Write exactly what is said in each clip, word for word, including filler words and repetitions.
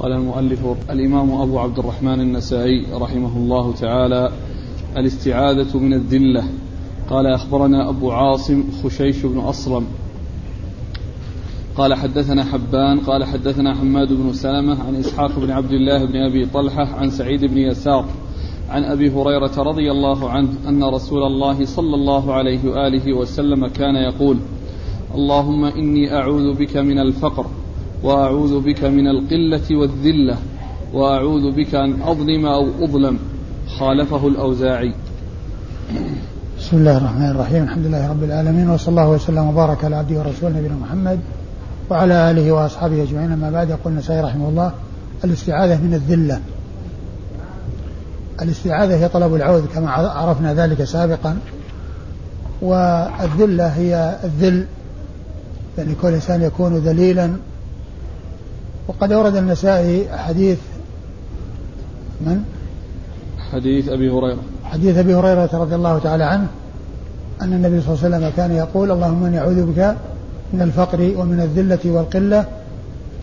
قال المؤلف الإمام أبو عبد الرحمن النسائي رحمه الله تعالى: الاستعاذة من الذلة. قال أخبرنا أبو عاصم خشيش بن أصرم قال حدثنا حبان قال حدثنا حماد بن سلمة عن إسحاق بن عبد الله بن أبي طلحة عن سعيد بن يسار عن أبي هريرة رضي الله عنه أن رسول الله صلى الله عليه وآله وسلم كان يقول: اللهم إني أعوذ بك من الفقر، وأعوذ بك من القلة والذلة، وأعوذ بك أن أظلم أو أظلم. خالفه الأوزاعي. بسم الله الرحمن الرحيم، الحمد لله رب العالمين، وصلى الله وسلم وبارك على عبده ورسوله نبينا محمد وعلى آله وأصحابه أجمعين. ما بعد، يقول النسائي رحمه الله: الاستعاذة من الذلة. الاستعاذة هي طلب العوذ كما عرفنا ذلك سابقا، والذلة هي الذل، يعني كل إنسان يكون ذليلا. وقد أورد النسائي حديث من؟ حديث أبي هريرة حديث أبي هريرة رضي الله تعالى عنه أن النبي صلى الله عليه وسلم كان يقول: اللهم إني أعوذ بك من الفقر ومن الذلة والقلة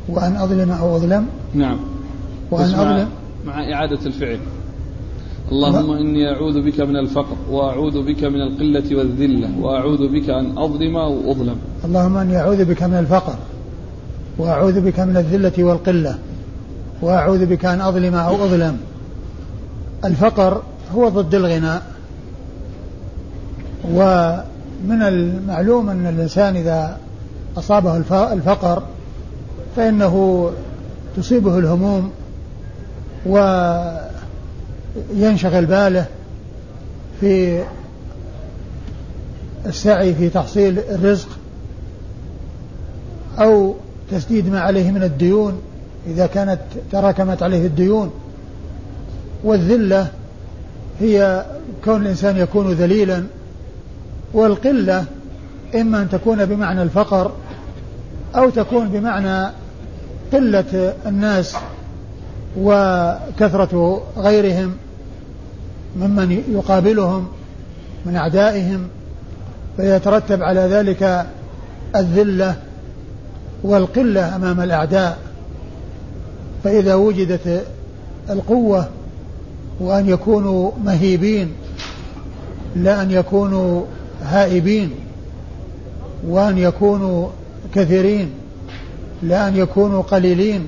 وأن أظلم أو أظلم. نعم، وأن أظلم مع إعادة الفعل. اللهم إني أعوذ بك من الفقر وأعوذ بك من القلة والذلة وأعوذ بك أن أظلم أو أظلم. اللهم إني أعوذ بك من الفقر وأعوذ بك من الذلة والقلة وأعوذ بك أن أظلم أو أظلم. الفقر هو ضد الغنى، ومن المعلوم أن الإنسان إذا أصابه الفقر فإنه تصيبه الهموم وينشغل باله في السعي في تحصيل الرزق أو تسديد ما عليه من الديون إذا كانت تراكمت عليه الديون. والذلة هي كون الإنسان يكون ذليلا، والقلة إما أن تكون بمعنى الفقر أو تكون بمعنى قلة الناس وكثرة غيرهم ممن يقابلهم من أعدائهم، فيترتب على ذلك الذلة والقلة أمام الأعداء. فإذا وجدت القوة وأن يكونوا مهيبين لا أن يكونوا هائبين، وأن يكونوا كثيرين لا أن يكونوا قليلين.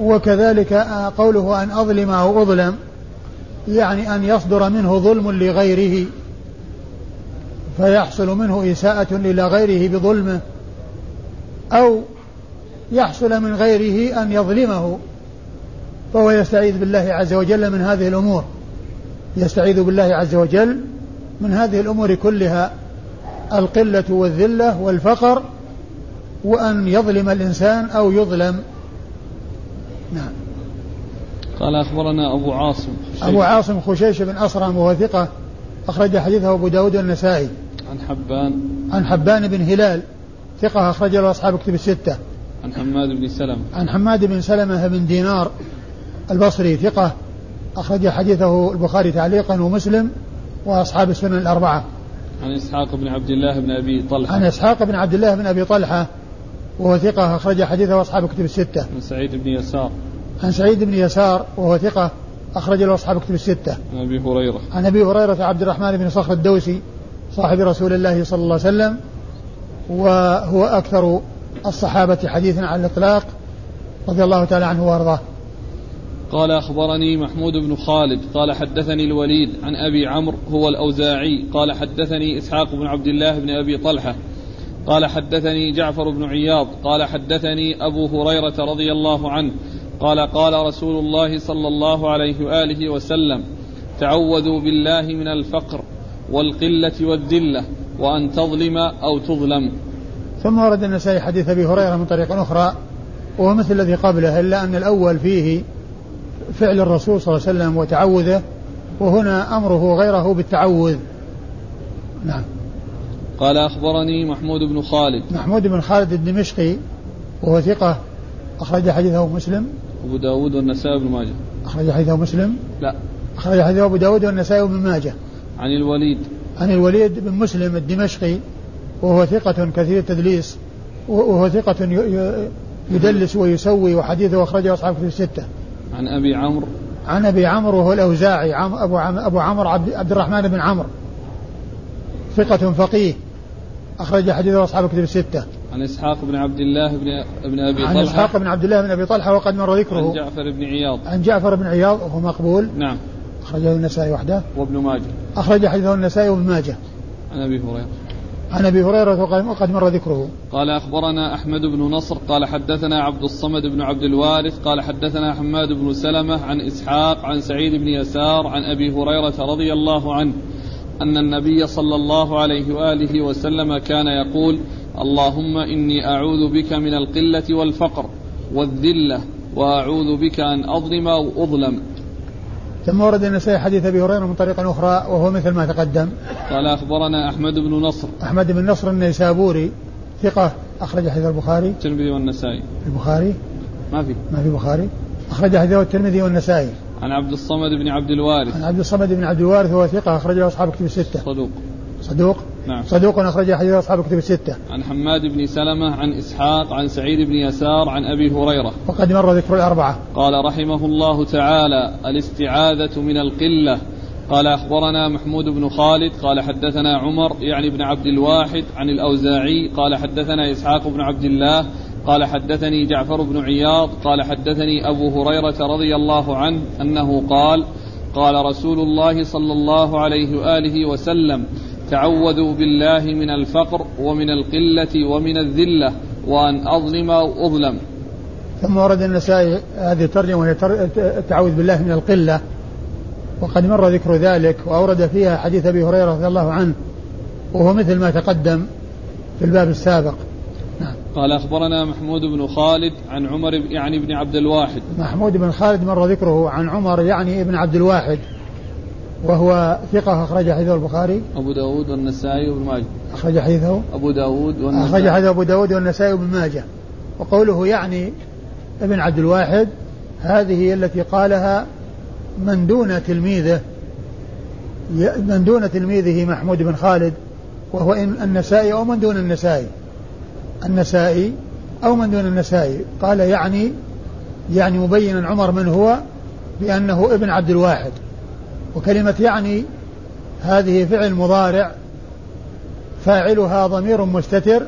وكذلك قوله أن أظلم أو أظلم، يعني أن يصدر منه ظلم لغيره فيحصل منه إساءة إلى غيره بظلمه، أو يحصل من غيره أن يظلمه، فهو يستعيذ بالله عز وجل من هذه الأمور، يستعيذ بالله عز وجل من هذه الأمور كلها: القلة والذلة والفقر وأن يظلم الإنسان أو يظلم. نعم. قال أخبرنا أبو عاصم أبو عاصم خشيش بن أصرم وثقة، أخرج حديثه أبو داود النسائي. عن حبان عن حبان بن هلال ثقة، أخرج له أصحاب كتب الستة. عن حماد بن سلمة عن حماد بن سلمة بن دينار البصري ثقة، أخرج حديثه البخاري تعليقا ومسلم وأصحاب السنن الأربعة. عن إسحاق بن عبد الله بن أبي طلحة عن إسحاق بن عبد الله بن أبي طلحة وهو ثقة، أخرج حديثه أصحاب كتب الستة. عن سعيد بن يسار عن سعيد بن يسار وهو ثقة، أخرج له أصحاب كتب الستة. عن أبي هريرة عن أبي هريرة عبد الرحمن بن صخر الدوسي صاحب رسول الله صلى الله عليه وسلم، وهو أكثر الصحابة حديثا على الإطلاق رضي الله تعالى عنه وأرضاه. قال أخبرني محمود بن خالد قال حدثني الوليد عن أبي عمرو هو الأوزاعي قال حدثني إسحاق بن عبد الله بن أبي طلحة قال حدثني جعفر بن عياض قال حدثني أبو هريرة رضي الله عنه قال قال رسول الله صلى الله عليه وآله وسلم: تعوذوا بالله من الفقر والقلة والذلة وأن تظلم أو تظلم. ثم ورد النسائي حديث أبي هريرة من طريق أخرى وهو مثل الذي قبله، إلا أن الأول فيه فعل الرسول صلى الله عليه وسلم وتعوذه، وهنا أمره غيره بالتعوذ. نعم. قال أخبرني محمود بن خالد محمود بن خالد الدمشقي وهو ثقة، أخرج حديثه مسلم أبو داود والنسائي بن ماجه. أخرج حديثه مسلم لا أخرج حديثه أبو داود والنسائي بن ماجه. عن الوليد عن الوليد بن مسلم الدمشقي وهو ثقة كثير التدليس، وهو ثقة يدلس ويسوي وحديثه أخرجه أصحاب كتب الستة. عن أبي عمرو عن أبي عمرو وهو الأوزاعي عم أبو عم أبو عمرو عبد, عبد الرحمن بن عمرو ثقة فقيه أخرج حديثه أصحاب كتب الستة. عن إسحاق بن عبد الله بن ابن أبي طلحة عن إسحاق بن عبد الله بن أبي طلحة وقد مر ذكره. عن جعفر بن عياض عن جعفر بن عياض وهو مقبول نعم أخرجه النسائي وحده وابن ماجه أخرج حديثه النسائي وابن ماجه. عن أبي هريره عن أبي هريرة وقد مر ذكره قال أخبرنا أحمد بن نصر قال حدثنا عبد الصمد بن عبد الوارث قال حدثنا حماد بن سلمة عن إسحاق عن سعيد بن يسار عن أبي هريرة رضي الله عنه أن النبي صلى الله عليه وآله وسلم كان يقول اللهم إني أعوذ بك من القلة والفقر والذلة وأعوذ بك أن أظلم أو أظلم. ثم ورد النسائي حديث أبي هريرة من طريق أخرى وهو مثل ما تقدم. قال أخبرنا أحمد بن نصر أحمد بن نصر النيسابوري ثقة أخرج حديث البخاري الترمذي والنسائي. البخاري ما في ما في بخاري أخرج حديث الترمذي والنسائي. عن عبد الصمد بن عبد الوارث عن عبد الصمد بن عبد الوارث هو ثقة أخرجه أصحاب كتب الستة. صدوق صدوق نعم صدوق أخرج حديث أصحاب كتب الستة. عن حماد بن سلمة عن إسحاق عن سعيد بن يسار عن أبي هريرة وقد مر ذكر الأربعة. قال رحمه الله تعالى الاستعاذة من القلة. قال أخبرنا محمود بن خالد قال حدثنا عمر يعني بن عبد الواحد عن الأوزاعي قال حدثنا إسحاق بن عبد الله قال حدثني جعفر بن عياض قال حدثني أبو هريرة رضي الله عنه أنه قال قال رسول الله صلى الله عليه وآله وسلم تعوذوا بالله من الفقر ومن القلة ومن الذلة وأن أظلم أو أظلم. ثم ورد النسائي هذه الترجمة وهي التعوذ بالله من القلة وقد مر ذكر ذلك وأورد فيها حديث أبي هريرة رضي الله عنه وهو مثل ما تقدم في الباب السابق. قال أخبرنا محمود بن خالد عن عمر يعني ابن عبد الواحد محمود بن خالد مر ذكره عن عمر يعني ابن عبد الواحد وهو ثقة أخرج حديثه البخاري أبو داود والنسائي وابن ماجه أخرج حديثه أبو داود والنسائي أخرج حديثه أبو داود والنسائي وابن ماجه. وقوله يعني ابن عبد الواحد هذه التي قالها من دون تلميذه من دون تلميذه محمود بن خالد وهو النسائي أو من دون النسائي النسائي أو من دون النسائي قال يعني يعني مبينا عمر من هو بأنه ابن عبد الواحد. وكلمة يعني هذه فعل مضارع فاعلها ضمير مستتر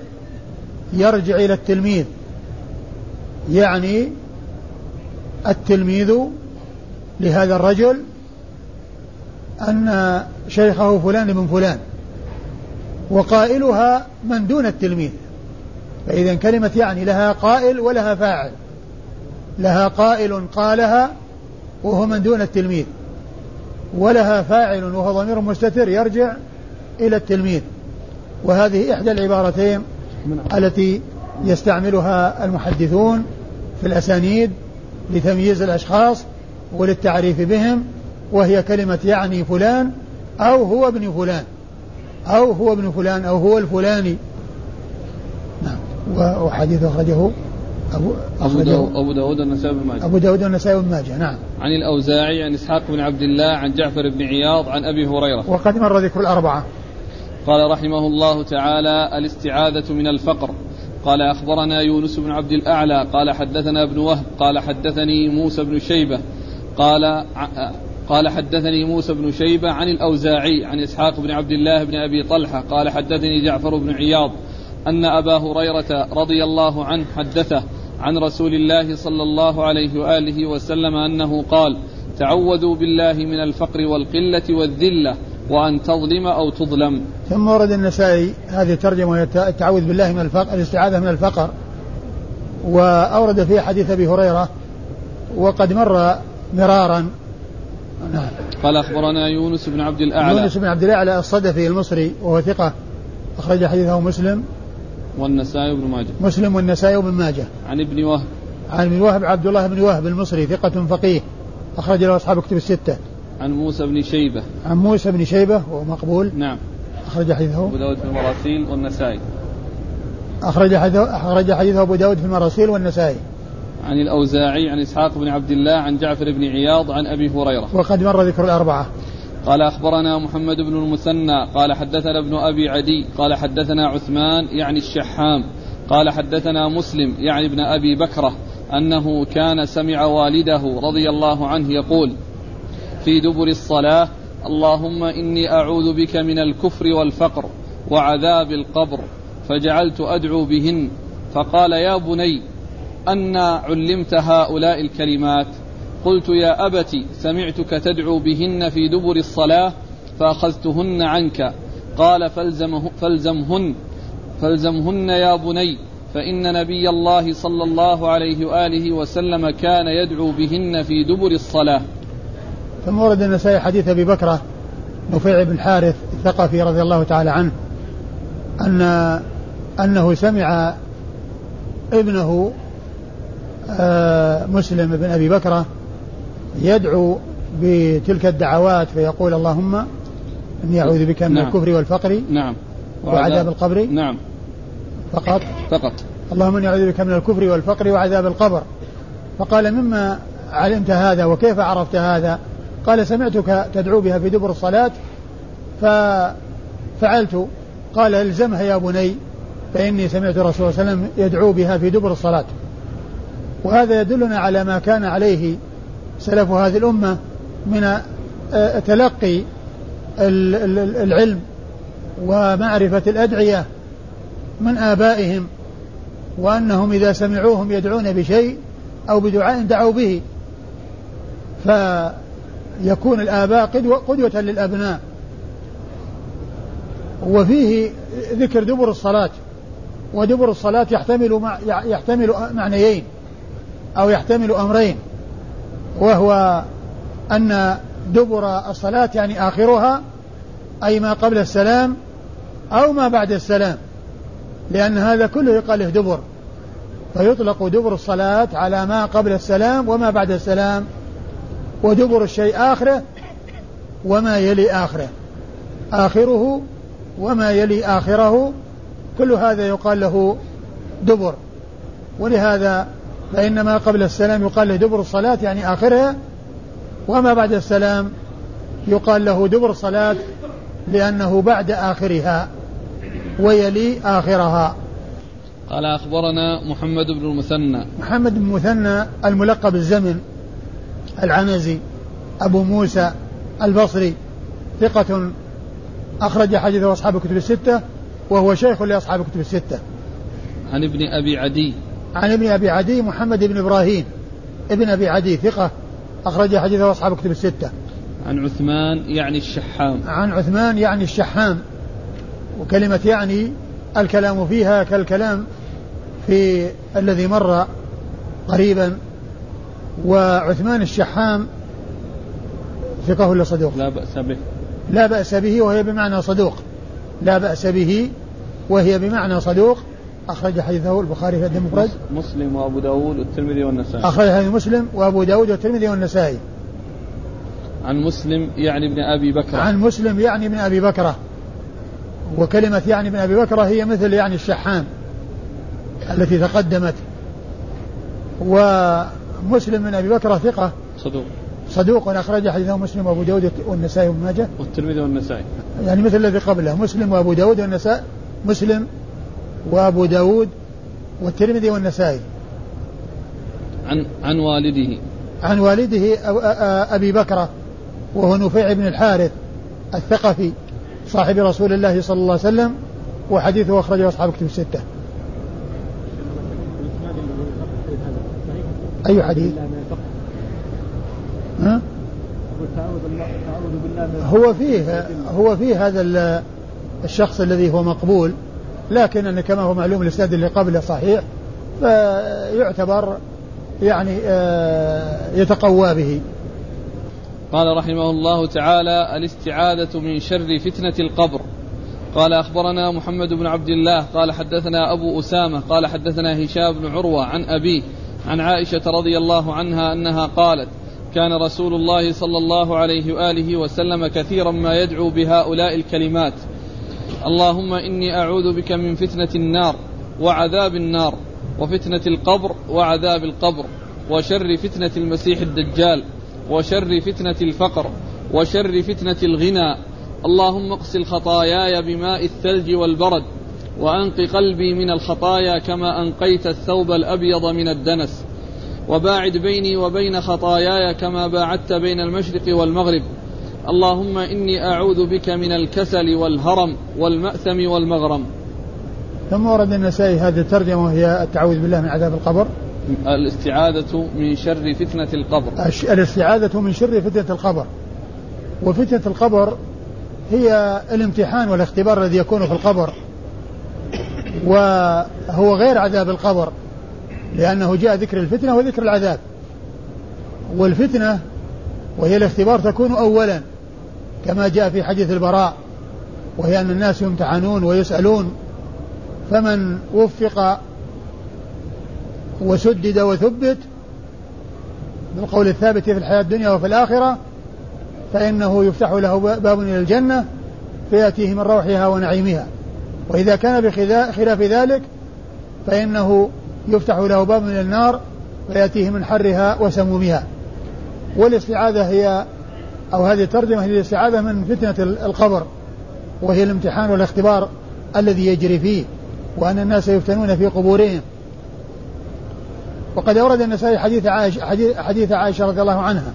يرجع إلى التلميذ يعني التلميذ لهذا الرجل أن شيخه فلان بن فلان وقائلها من دون التلميذ. فإذا كلمة يعني لها قائل ولها فاعل لها قائل قالها وهو من دون التلميذ ولها فاعل وهو ضمير مستتر يرجع إلى التلميذ. وهذه إحدى العبارتين التي يستعملها المحدثون في الأسانيد لتمييز الأشخاص وللتعريف بهم وهي كلمة يعني فلان أو هو ابن فلان أو هو ابن فلان أو هو الفلاني. وحديث أخرجه أبو, أخرجه أبو داود النسائي بن ماجه أبو داود النسائي بن ماجه نعم. عن الأوزاعي عن إسحاق بن عبد الله عن جعفر بن عياض عن أبي هريرة وقد مر ذكر الأربعة. قال رحمه الله تعالى الاستعاذة من الفقر. قال أخبرنا يونس بن عبد الأعلى قال حدثنا ابن وهب قال حدثني موسى بن شيبه قال قال حدثني موسى بن شيبه عن الأوزاعي عن إسحاق بن عبد الله بن أبي طلحة قال حدثني جعفر بن عياض أن أبا هريرة رضي الله عنه حدثه عن رسول الله صلى الله عليه وآله وسلم أنه قال تعوذوا بالله من الفقر والقلة والذلة وأن تظلم أو تظلم. ثم ورد النسائي هذه الترجمة التعوذ بالله من الفقر الاستعاذة من الفقر وأورد فيها حديث أبي هريرة وقد مر مرارا. قال أخبرنا يونس بن عبد الأعلى يونس بن عبد الأعلى الصدفي المصري وهو ثقة أخرج حديثه مسلم والنسائي وابن ماجه مسلم والنسائي وابن ماجه. عن ابن وهب عن ابن وهب عبد الله بن وهب المصري ثقة فقيه أخرج له أصحاب كتب الستة. عن موسى بن شيبة عن موسى بن شيبة وهو مقبول نعم أخرج حديثه أبو داود في المراسيل والنسائي أخرج حديثه أخرج حديثه أبو داود في المراسيل والنسائي. عن الأوزاعي عن إسحاق بن عبد الله عن جعفر بن عياض عن أبي هريرة وقد مر ذكر الأربعة. قال أخبرنا محمد بن المثنى قال حدثنا ابن أبي عدي قال حدثنا عثمان يعني الشحام قال حدثنا مسلم يعني ابن أبي بكرة أنه كان سمع والده رضي الله عنه يقول في دبر الصلاة: اللهم إني أعوذ بك من الكفر والفقر وعذاب القبر، فجعلت أدعو بهن، فقال: يا بني أنى علمت هؤلاء الكلمات؟ قلت: يا أبت سمعتك تدعو بهن في دبر الصلاة فأخذتهن عنك. قال: فالزمه فالزمهن فالزمهن يا بني، فإن نبي الله صلى الله عليه وآله وسلم كان يدعو بهن في دبر الصلاة. ثم ورد النسائي حديث أبي بكرة نفيع بن الحارث الثقفي رضي الله تعالى عنه أن أنه سمع ابنه مسلم بن أبي بكرة يدعو بتلك الدعوات فيقول: اللهم إني أعوذ بك من نعم. الكفر والفقر نعم. وعذاب القبر نعم. فقط فقط اللهم إني أعوذ بك من الكفر والفقر وعذاب القبر. فقال: مما علمت هذا وكيف عرفت هذا؟ قال: سمعتك تدعو بها في دبر الصلاة ففعلت. قال: الزمها يا بني، فإني سمعت رسول الله صلى الله عليه وسلم يدعو بها في دبر الصلاة. وهذا يدلنا على ما كان عليه سلف هذه الأمة من تلقي العلم ومعرفة الأدعية من آبائهم، وأنهم إذا سمعوهم يدعون بشيء أو بدعاء دعوا به، فيكون الآباء قدوة للأبناء. وفيه ذكر دبر الصلاة، ودبر الصلاة يحتمل يحتمل معنيين أو يحتمل أمرين، وهو أن دبر الصلاة يعني آخرها، أي ما قبل السلام أو ما بعد السلام، لأن هذا كله يقال له دبر، فيطلق دبر الصلاة على ما قبل السلام وما بعد السلام، ودبر الشيء آخره وما يلي آخره، آخره وما يلي آخره، كل هذا يقال له دبر. ولهذا فإن ما قبل السلام يقال له دبر الصلاة يعني آخرها، وما بعد السلام يقال له دبر الصلاة لأنه بعد آخرها ويلي آخرها. قال أخبرنا محمد بن المثنى محمد بن المثنى الملقب الزمن العنزي أبو موسى البصري، ثقة أخرج حديثه أصحاب الكتب الستة، وهو شيخ لأصحاب الكتب الستة. عن ابن أبي عدي عن ابن أبي عدي محمد بن إبراهيم ابن أبي عدي، ثقة أخرج حديثه أصحاب الكتب الستة. عن عثمان يعني الشحام عن عثمان يعني الشحام وكلمة يعني الكلام فيها كالكلام في الذي مر قريبا. وعثمان الشحام ثقة ولا صدوق؟ لا بأس به لا بأس به وهي بمعنى صدوق لا بأس به وهي بمعنى صدوق أخرج حديثه البخاري في الأدب المفرد، مسلم وأبو داود والترمذي والنسائي أخرج حديث مسلم وأبو داود والترمذي والنسائي. عن مسلم يعني ابن أبي بكرة عن مسلم يعني ابن أبي بكرة وكلمة يعني ابن أبي بكرة هي مثل يعني الشحام التي تقدمت. ومسلم من أبي بكرة ثقة صدوق صدوق أخرج حديثه مسلم وأبو داود والنسائي وابن ماجه والترمذي والنسائي، يعني مثل الذي قبله مسلم وأبو داود والنسائي مسلم وأبو داود والترمذي والنسائي. عن عن والده عن والده أبي بكرة وهو نفيع بن الحارث الثقفي صاحب رسول الله صلى الله عليه وسلم، وحديثه أخرجه أصحاب كتب الستة. أي حديث؟ ها؟ هو فيه هو فيه هذا الشخص الذي هو مقبول، لكن أن كما هو معلوم الإسناد اللي قبله صحيح، فيعتبر يعني يتقوى به. قال رحمه الله تعالى: الاستعاذة من شر فتنة القبر. قال أخبرنا محمد بن عبد الله قال حدثنا أبو أسامة قال حدثنا هشام بن عروة عن أبيه عن عائشة رضي الله عنها أنها قالت: كان رسول الله صلى الله عليه وآله وسلم كثيرا ما يدعو بهؤلاء الكلمات: اللهم إني أعوذ بك من فتنة النار وعذاب النار، وفتنة القبر وعذاب القبر، وشر فتنة المسيح الدجال، وشر فتنة الفقر، وشر فتنة الغنى، اللهم اغسل خطاياي بماء الثلج والبرد، وأنق قلبي من الخطايا كما أنقيت الثوب الأبيض من الدنس، وباعد بيني وبين خطاياي كما باعدت بين المشرق والمغرب. اللهم إني أعوذ بك من الكسل والهرم والمأثم والمغرم. ثم ورد النسائي هذه الترجمة وهي التعوذ بالله من عذاب القبر، الاستعاذة من شر فتنة القبر، الاستعاذة من شر فتنة القبر. وفتنة القبر هي الامتحان والاختبار الذي يكون في القبر، وهو غير عذاب القبر لأنه جاء ذكر الفتنة وذكر العذاب. والفتنة وهي الاختبار تكون أولا كما جاء في حديث البراء، وهي أن الناس يمتحنون ويسألون، فمن وفق وسدد وثبت بالقول الثابت في الحياة الدنيا وفي الآخرة فإنه يفتح له باب إلى الجنة فيأتيه من روحها ونعيمها، وإذا كان بخلاف ذلك فإنه يفتح له باب من النار فيأتيه من حرها وسمومها. والاستعاذة هي أو هذه الترجمة هي الاستعاذة من فتنة القبر، وهي الامتحان والاختبار الذي يجري فيه، وأن الناس يفتنون في قبورهم. وقد أورد النسائي حديث عائشة, حديث عائشة رضي الله عنها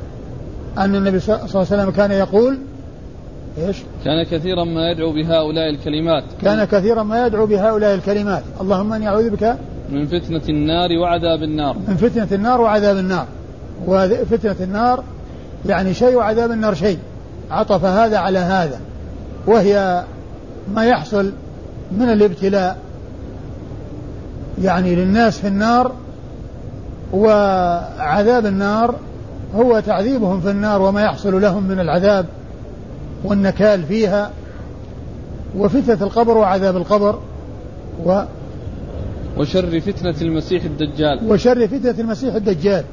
أن النبي صلى الله عليه وسلم كان يقول إيش؟ كان كثيرا ما يدعو بهؤلاء الكلمات كان كثيرا ما يدعو بهؤلاء الكلمات اللهم أني أعوذ بك من فتنة النار وعذاب النار، من فتنة النار وعذاب النار. وفتنة النار يعني شيء وعذاب النار شيء، عطف هذا على هذا، وهي ما يحصل من الابتلاء يعني للناس في النار، وعذاب النار هو تعذيبهم في النار وما يحصل لهم من العذاب والنكال فيها. وفتنة القبر وعذاب القبر و وشر فتنة المسيح الدجال وشر فتنة المسيح الدجال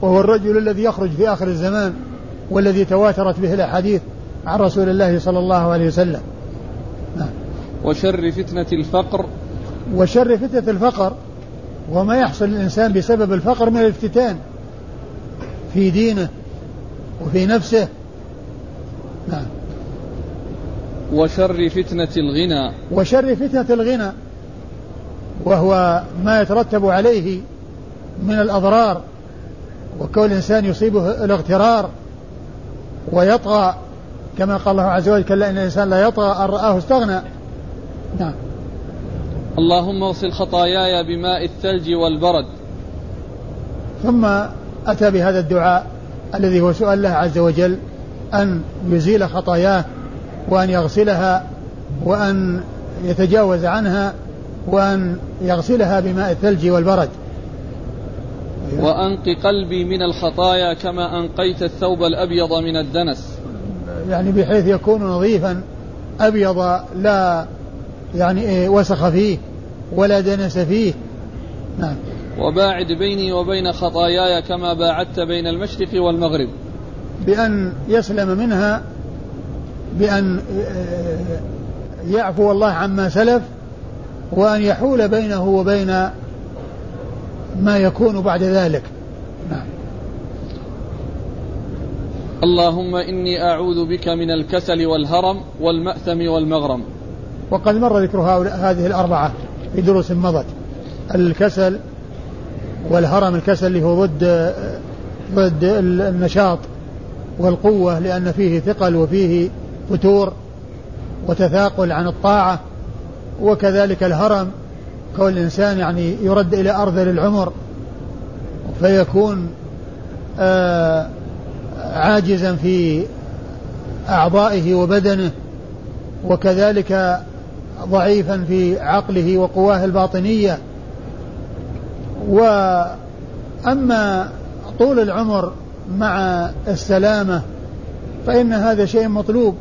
وهو الرجل الذي يخرج في آخر الزمان، والذي تواترت به الأحاديث عن رسول الله صلى الله عليه وسلم. وشر فتنة الفقر وشر فتنة الفقر وما يحصل الإنسان بسبب الفقر من الافتتان في دينه وفي نفسه. نعم. وشر فتنة الغنى وشر فتنة الغنى وهو ما يترتب عليه من الأضرار، وكون الإنسان يصيبه الاغترار ويطغى، كما قال الله عز وجل كلا إن الإنسان لا يطغى أن رآه استغنى. نعم. اللهم اغسل خطاياي بماء الثلج والبرد. ثم أتى بهذا الدعاء الذي هو سؤال الله عز وجل أن يزيل خطاياه وأن يغسلها وأن يتجاوز عنها وأن يغسلها بماء الثلج والبرد. وأنق قلبي من الخطايا كما أنقيت الثوب الأبيض من الدنس، يعني بحيث يكون نظيفا أبيض لا يعني وسخ فيه ولا دنس فيه. نعم. وباعد بيني وبين خطاياي كما باعدت بين المشرق والمغرب، بأن يسلم منها، بأن يعفو الله عما سلف، وأن يحول بينه وبين ما يكون بعد ذلك. نعم. اللهم إني أعوذ بك من الكسل والهرم والمأثم والمغرم. وقد مر ذكر هذه الأربعة في دروس مضت. الكسل والهرم، الكسل اللي هو ضد ضد النشاط والقوة لأن فيه ثقل وفيه فتور وتثاقل عن الطاعة، وكذلك الهرم كون الإنسان يعني يرد إلى أرذل العمر فيكون آه عاجزا في أعضائه وبدنه، وكذلك ضعيفا في عقله وقواه الباطنية. وأما طول العمر مع السلامة فإن هذا شيء مطلوب،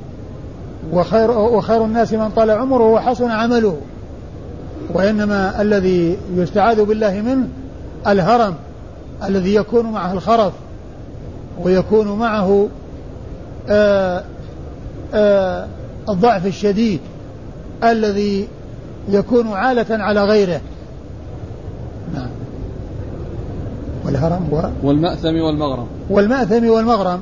وخير, وخير الناس من طال عمره وحسن عمله، وإنما الذي يستعاذ بالله منه الهرم الذي يكون معه الخرف ويكون معه آآ آآ الضعف الشديد الذي يكون عالة على غيره. نعم. والهرم و... والمأثم والمغرم والمأثم والمغرم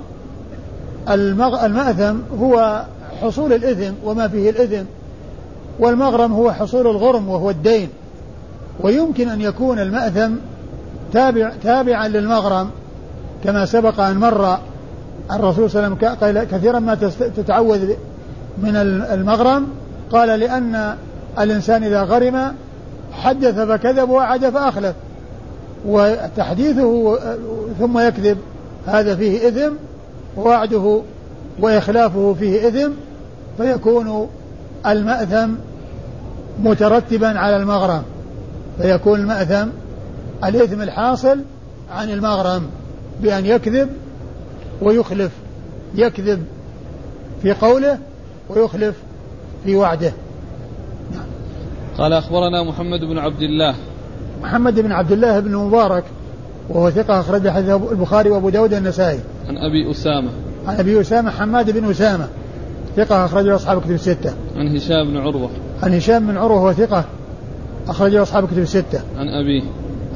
المغ... المأثم هو حصول الإثم وما فيه الإثم، والمغرم هو حصول الغرم وهو الدين، ويمكن أن يكون المأثم تابع تابعا للمغرم كما سبق أن مر. الرسول صلى الله عليه وسلم قال كثيرا ما تتعوذ من المغرم، قال لأن الإنسان إذا غرم حدث فكذب وعد فأخلف، وتحديثه ثم يكذب هذا فيه إثم، ووعده وإخلافه فيه إثم، فيكون المأثم مترتبا على المغرم، فيكون المأثم الإثم الحاصل عن المغرم بأن يكذب ويخلف، يكذب في قوله ويخلف في وعده. قال أخبرنا محمد بن عبد الله محمد بن عبد الله بن مبارك وهو ثقة، أخرج حديث البخاري وأبو داود النسائي. عن أبي أسامة عن أبي أسامة حماد بن أسامة ثقة، أخرج أصحاب كتب الستة. عن هشام بن عروة عن هشام بن عروة وهو ثقة، أخرج أصحاب كتب الستة. عن أبيه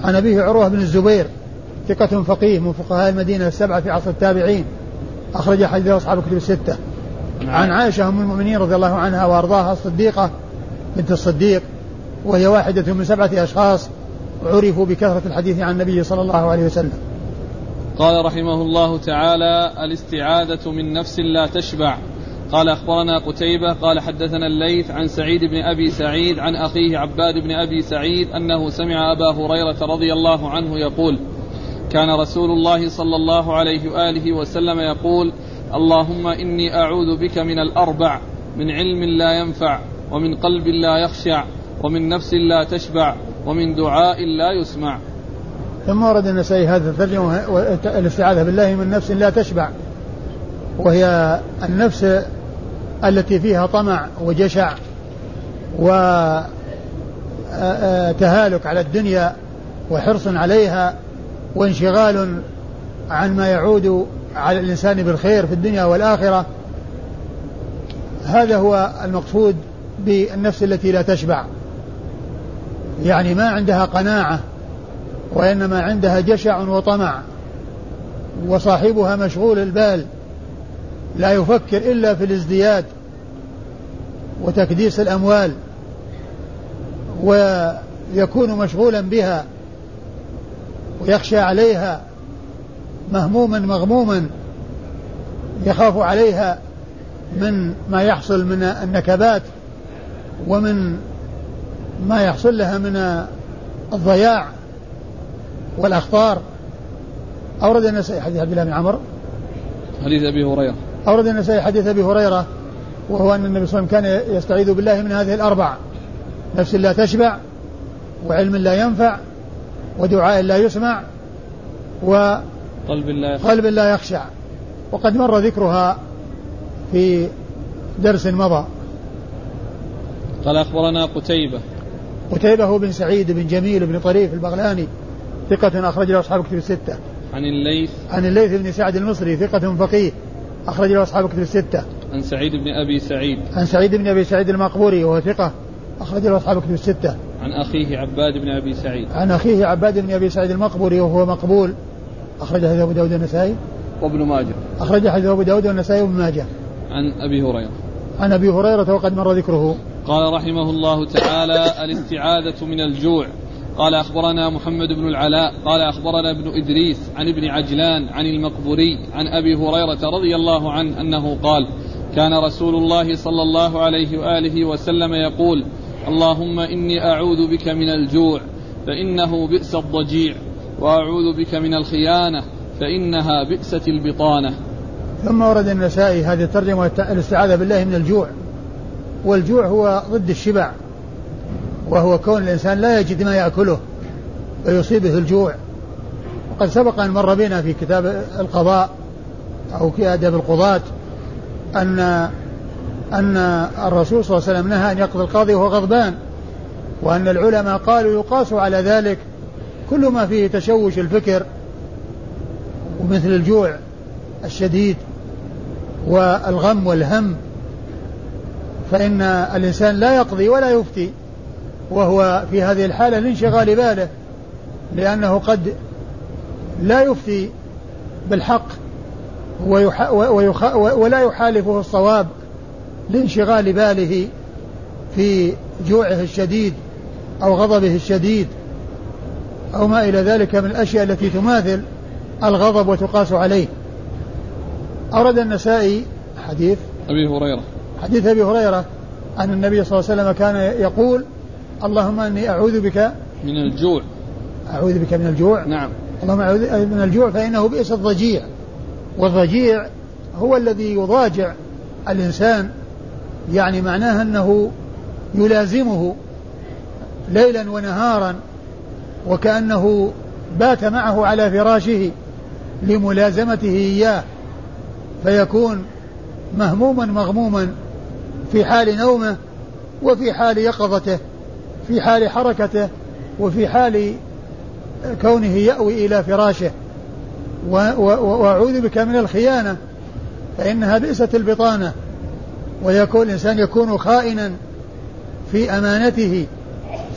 عن أبيه عروة بن الزبير، ثقة فقيه من فقهاء المدينة السبعة في عصر التابعين، أخرج حديث أصحاب كتب الستة. عن عائشة أم المؤمنين رضي الله عنها وأرضاها الصديقة بنت الصديق، وهي واحدة من سبعة أشخاص عرفوا بكثرة الحديث عن النبي صلى الله عليه وسلم. قال رحمه الله تعالى: الاستعاذة من نفس لا تشبع. قال أخبرنا قتيبة قال حدثنا الليث عن سعيد بن أبي سعيد عن أخيه عباد بن أبي سعيد أنه سمع أبا هريرة رضي الله عنه يقول: كان رسول الله صلى الله عليه وآله وسلم يقول: اللهم إني أعوذ بك من الأربع، من علم لا ينفع، ومن قلب لا يخشع، ومن نفس لا تشبع، ومن دعاء لا يسمع. ثم ورد النسائي هذا الثلث الاستعاذة بالله من نفس لا تشبع، وهي النفس التي فيها طمع وجشع وتهالك على الدنيا وحرص عليها وانشغال عن ما يعود على الإنسان بالخير في الدنيا والآخرة. هذا هو المقصود بالنفس التي لا تشبع، يعني ما عندها قناعة وإنما عندها جشع وطمع، وصاحبها مشغول البال لا يفكر إلا في الازدياد وتكديس الأموال، ويكون مشغولا بها ويخشى عليها، مهموما مغموما يخاف عليها من ما يحصل من النكبات ومن ما يحصل لها من الضياع والأخطار. أورد النسائي حديث عبد الله بن عمرو حديث أبي هريرة أورد النسائي حديث أبي هريرة وهو أن النبي صلى الله عليه وسلم كان يستعيذ بالله من هذه الأربع: نفس لا تشبع، وعلم لا ينفع، ودعاء لا يسمع، وقلب لا يخشع. قلب لا يخشع وقد مر ذكرها في درس مضى. قال أخبرنا قتيبة قتيبة هو بن سعيد بن جميل بن طريف البغلاني، ثقة، أخرج له أصحاب كتب الستة. عن الليث عن الليث بن سعد المصري، ثقة فقيه، أخرج له أصحاب كتب الستة. عن سعيد بن أبي سعيد عن سعيد بن أبي سعيد المقبوري وهو ثقة، أخرج له أصحاب كتب الستة. عن أخيه عباد بن أبي سعيد عن أخيه عباد بن أبي سعيد المقبوري وهو مقبول، أخرج حديث أبو داود النسائي وابن ماجه أخرج حديث أبو داود النسائي وابن ماجه. عن أبي هريرة عن أبي هريرة وقد مر ذكره. قال رحمه الله تعالى: الاستعاذة من الجوع. قال أخبرنا محمد بن العلاء قال أخبرنا ابن إدريس عن ابن عجلان عن المقبوري عن أبي هريرة رضي الله عنه أنه قال: كان رسول الله صلى الله عليه وآله وسلم يقول: اللهم إني أعوذ بك من الجوع فإنه بئس الضجيع، وأعوذ بك من الخيانة فإنها بئست البطانة. ثم ورد النسائي هذه الترجمة الاستعاذة بالله من الجوع، والجوع هو ضد الشبع، وهو كون الإنسان لا يجد ما يأكله فيصيبه الجوع. وقد سبق أن مر بنا في كتاب القضاء أو في آداب القضاة أن أن الرسول صلى الله عليه وسلم نهى أن يقضي القاضي وهو غضبان، وأن العلماء قالوا يقاس على ذلك كل ما فيه تشوش الفكر، ومثل الجوع الشديد والغم والهم، فإن الإنسان لا يقضي ولا يفتي وهو في هذه الحالة لانشغال باله، لأنه قد لا يفتي بالحق ويح... ويح... ولا يحالفه الصواب لانشغال باله في جوعه الشديد أو غضبه الشديد أو ما إلى ذلك من الأشياء التي تماثل الغضب وتقاس عليه. أورد النسائي حديث أبي هريرة حديث أبي هريرة أن النبي صلى الله عليه وسلم كان يقول: اللهم إني أعوذ بك من الجوع أعوذ بك من الجوع نعم اللهم أعوذ بك من الجوع فإنه بئس الضجيع. والضجيع هو الذي يضاجع الإنسان، يعني معناها أنه يلازمه ليلا ونهارا وكأنه بات معه على فراشه لملازمته إياه، فيكون مهموما مغموما في حال نومه وفي حال يقظته، في حال حركته وفي حال كونه يأوي إلى فراشه. وأعوذ بك من الخيانة فإنها بئست البطانة، ويكون الإنسان يكون خائنا في أمانته،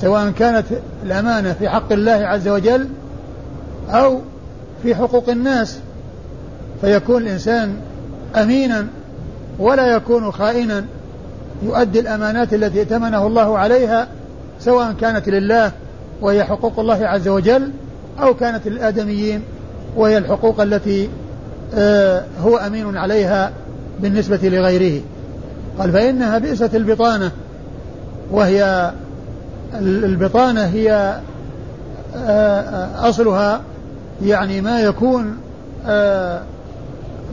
سواء كانت الأمانة في حق الله عز وجل أو في حقوق الناس، فيكون الإنسان أمينا ولا يكون خائنا، يؤدي الأمانات التي ائتمنه الله عليها، سواء كانت لله وهي حقوق الله عز وجل أو كانت للآدميين وهي الحقوق التي هو أمين عليها بالنسبة لغيره. قال: فإنها بئست البطانة، وهي البطانة هي أصلها يعني ما يكون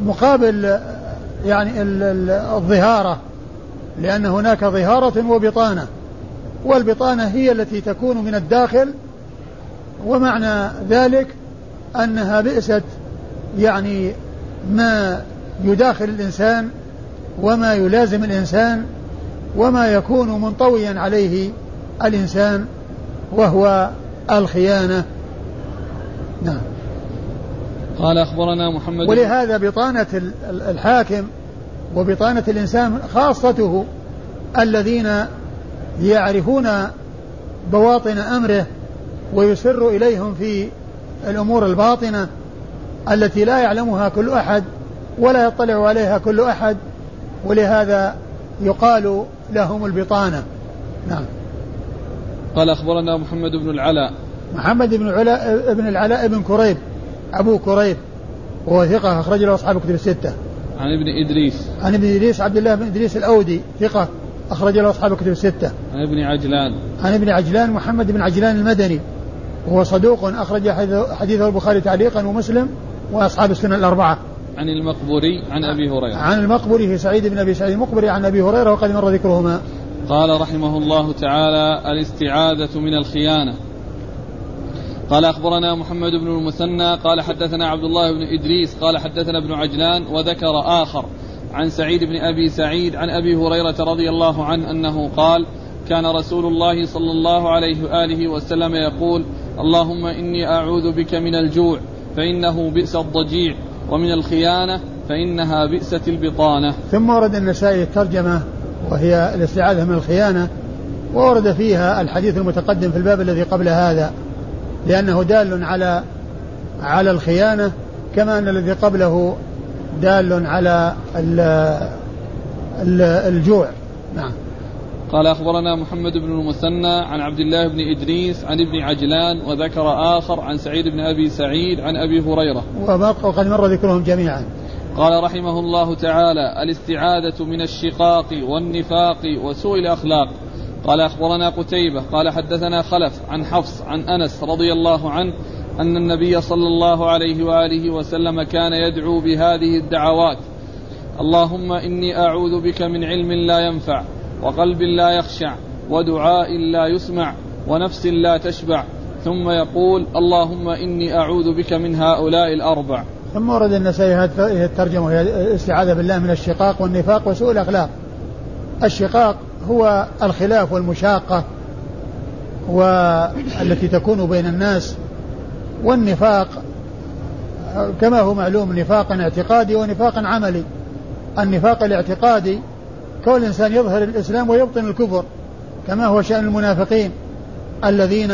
مقابل يعني الظهارة، لأن هناك ظهارة وبطانة، والبطانة هي التي تكون من الداخل. ومعنى ذلك أنها بئست يعني ما يداخل الإنسان وما يلازم الإنسان وما يكون منطويا عليه الإنسان، وهو الخيانة. نعم. قال: أخبرنا محمد. ولهذا بطانة الحاكم وبطانة الإنسان خاصته الذين يعرفون بواطن أمره ويسر إليهم في الأمور الباطنة التي لا يعلمها كل أحد ولا يطلع عليها كل أحد، ولهذا يقال لهم البطانة. نعم. قال: أخبرنا محمد بن العلاء محمد بن العلاء بن العلاء بن كريب أبو كريب، وهو ثقة أخرج له أصحاب الكتب الستة. عن ابن إدريس عن ابن إدريس عبد الله بن إدريس الأودي، ثقة أخرج له أصحاب الكتب الستة. عن ابن عجلان عن ابن عجلان محمد بن عجلان المدني، وهو صدوق أخرج حديثه البخاري تعليقا ومسلم وأصحاب السنن الأربعة. عن المقبري عن أبي هريرة عن المقبري سعيد بن أبي سعيد المقبري عن أبي هريرة، وقد مر ذكرهما. قال رحمه الله تعالى: الاستعاذة من الخيانة. قال: أخبرنا محمد بن المثنى قال: حدثنا عبد الله بن إدريس قال: حدثنا ابن عجلان، وذكر آخر عن سعيد بن أبي سعيد عن أبي هريرة رضي الله عنه أنه قال: كان رسول الله صلى الله عليه وآله وسلم يقول: اللهم إني أعوذ بك من الجوع فإنه بئس الضجيع، ومن الخيانة فإنها بئست البطانة. ثم ورد النسائي الترجمة وهي الاستعاذة من الخيانة، وورد فيها الحديث المتقدم في الباب الذي قبل هذا، لأنه دال على على الخيانة، كما أن الذي قبله دال على ال ال الجوع. نعم. قال: أخبرنا محمد بن المثنى عن عبد الله بن إدريس عن ابن عجلان، وذكر آخر عن سعيد بن أبي سعيد عن أبي هريرة، وقد مر ذكرهم جميعا. قال رحمه الله تعالى: الاستعاذة من الشقاق والنفاق وسوء الأخلاق. قال: أخبرنا قتيبة قال: حدثنا خلف عن حفص عن أنس رضي الله عنه أن النبي صلى الله عليه وآله وسلم كان يدعو بهذه الدعوات: اللهم إني أعوذ بك من علم لا ينفع، وقلب لا يخشع، ودعاء لا يسمع، ونفس لا تشبع، ثم يقول: اللهم إني أعوذ بك من هؤلاء الأربع. ثم ورد النسائي هذه الترجمة وهي الاستعاذة بالله من الشقاق والنفاق وسوء الأخلاق. الشقاق هو الخلاف والمشاقة والتي تكون بين الناس، والنفاق كما هو معلوم نفاق اعتقادي ونفاق عملي. النفاق الاعتقادي كون الإنسان يظهر الإسلام ويبطن الكفر، كما هو شأن المنافقين الذين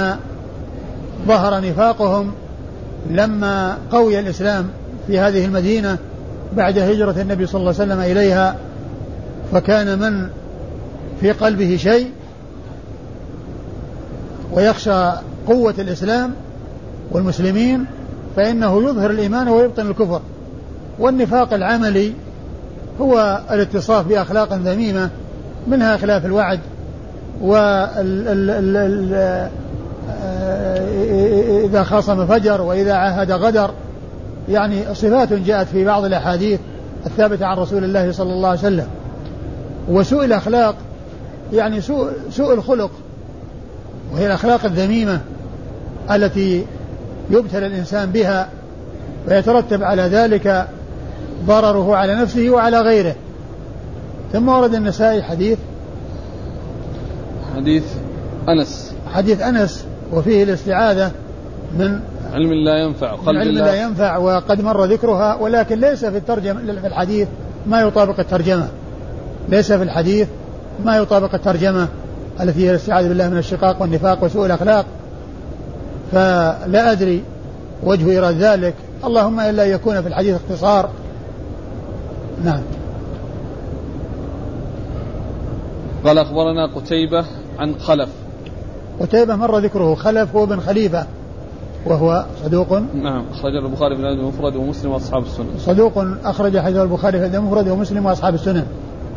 ظهر نفاقهم لما قوي الإسلام في هذه المدينة بعد هجرة النبي صلى الله عليه وسلم إليها، فكان من في قلبه شيء ويخشى قوة الإسلام والمسلمين فإنه يظهر الإيمان ويبطن الكفر. والنفاق العملي هو الاتصاف بأخلاق ذميمة منها خلاف الوعد وإذا خاصم فجر وإذا عاهد غدر، يعني صفات جاءت في بعض الأحاديث الثابتة عن رسول الله صلى الله عليه وسلم. وسوء الأخلاق يعني سوء, سوء الخلق، وهي الأخلاق الذميمة التي يبتلى الإنسان بها ويترتب على ذلك ضرره على نفسه وعلى غيره. ثم ورد النسائي حديث حديث أنس حديث أنس وفيه الاستعاذة من علم لا ينفع قلب علم لا ينفع، وقد مر ذكرها، ولكن ليس في الترجمة في الحديث ما يطابق الترجمة ليس في الحديث ما يطابق الترجمة التي هي الاستعاذة بالله من الشقاق والنفاق وسوء الأخلاق، فلا أدري وجه إراد ذلك، اللهم إلا يكون في الحديث اختصار. نعم. قال أخبرنا قتيبة عن خلف. قتيبة مر ذكره. خلف هو بن خليفة وهو صدوق، نعم، أخرج البخاري في الأدب المفرد ومسلم وأصحاب السنن. صدوق أخرج حديث البخاري في الأدب المفرد ومسلم وأصحاب السنن.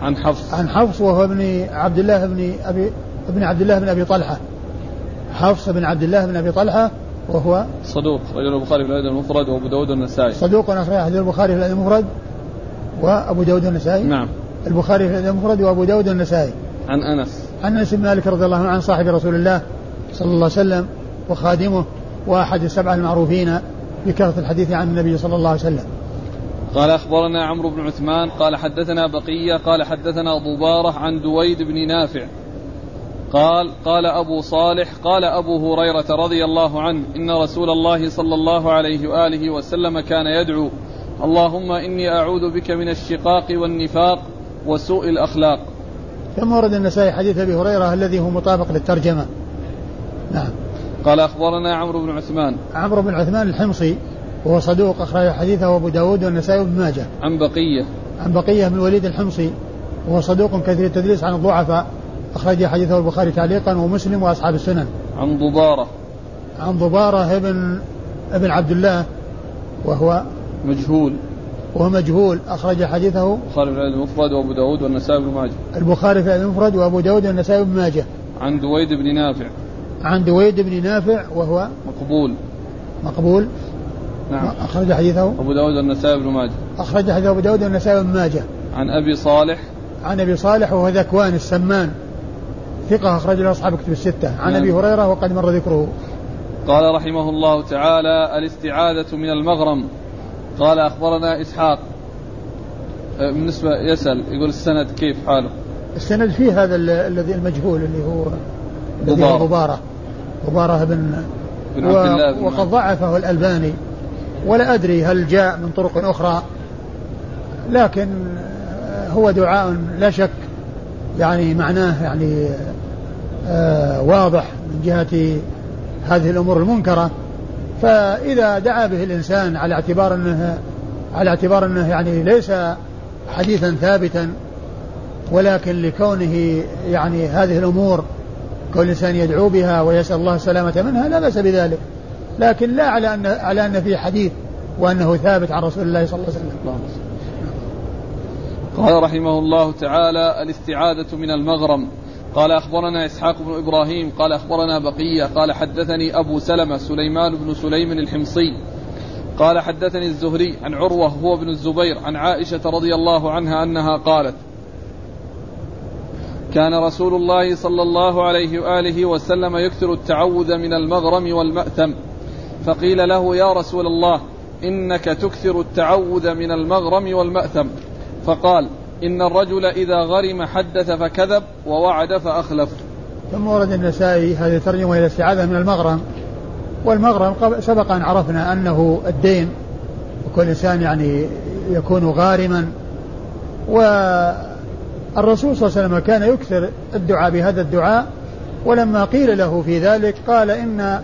عن حفص. عن حفص وهو ابن عبد الله بن أبي ابن عبد الله بن أبي طلحة. حفص بن عبد الله بن أبي طلحة وهو صدوق أخرج البخاري في الأدب المفرد وأبو داود النسائي. صدوق أخرج حديث البخاري في الأدب المفرد وأبو داود النسائي. نعم. البخاري في الأدب المفرد وأبو داود النسائي. عن أنس. عن أنس بن مالك رضي الله عنه صاحب رسول الله صلى الله عليه وسلم وخادمه وأحد السبعة المعروفين بكثرة الحديث عن النبي صلى الله عليه وسلم. قال أخبرنا عمرو بن عثمان قال حدثنا بقية قال حدثنا ضبارة عن دويد بن نافع قال قال أبو صالح قال أبو هريرة رضي الله عنه إن رسول الله صلى الله عليه وآله وسلم كان يدعو اللهم إني أعوذ بك من الشقاق والنفاق وسوء الأخلاق. ثم ورد النسائي حديث أبي هريرة الذي هو مطابق للترجمة. نعم. قال أخبرنا عمرو بن عثمان. عمرو بن عثمان الحمصي وهو صدوق أخرج حديثه أبو داود والنسائي وابن ماجه. عن بقية. عن بقية بن الوليد الحمصي وهو صدوق كثير التدليس عن الضعفاء أخرج حديثه البخاري تعليقا ومسلم وأصحاب السنن. عن ضبارة. عن ضبارة ابن ابن عبد الله وهو مجهول. وهو مجهول أخرج حديثه البخاري في المفرد وأبو داود والنسائي وابن ماجه. البخاري في المفرد وأبو داود والنسائي وابن ماجه. عن دويد بن نافع. عن دويد بن نافع وهو مقبول. مقبول. نعم. أخرج حديثه أبو داود والنسائي وابن ماجه. أخرج حديثه أبو داود والنسائي وابن ماجه. عن أبي صالح. عن أبي صالح وهو ذكوان السمان ثقة أخرج له أصحاب كتب الستة. عن أبي هريرة وقد مر ذكره. قال رحمه الله تعالى الاستعاذة من المغرم. قال أخبرنا إسحاق. بالنسبة يسأل يقول السند كيف حاله؟ السند فيه هذا الذي المجهول اللي هو غبارة غبارة بن و... وقد ضعفه الألباني، ولا أدري هل جاء من طرق أخرى، لكن هو دعاء لا شك يعني معناه يعني آه واضح من جهة هذه الأمور المنكرة، فإذا دعا به الإنسان على اعتبار أنه على اعتبار أنه يعني ليس حديثا ثابتا، ولكن لكونه يعني هذه الأمور كل إنسان يدعو بها ويسأل الله السلامة منها لا بأس بذلك، لكن لا على أن على أن في حديث وأنه ثابت عن رسول الله صلى الله عليه وسلم. قال رحمه الله تعالى الاستعاذة من المغرم. قال أخبرنا إسحاق بن إبراهيم قال أخبرنا بقية قال حدثني أبو سلمة سليمان بن سليم الحمصي قال حدثني الزهري عن عروة هو بن الزبير عن عائشة رضي الله عنها أنها قالت كان رسول الله صلى الله عليه وآله وسلم يكثر التعوذ من المغرم والمأثم، فقيل له يا رسول الله إنك تكثر التعوذ من المغرم والمأثم، فقال إن الرجل إذا غرم حدث فكذب ووعد فأخلف. ثم ورد النسائي هذه ترجمة إلى الاستعاذة من المغرم. والمغرم سبق أن عرفنا أنه الدين، وكل إنسان يعني يكون غارما، والرسول صلى الله عليه وسلم كان يكثر الدعاء بهذا الدعاء، ولما قيل له في ذلك قال إن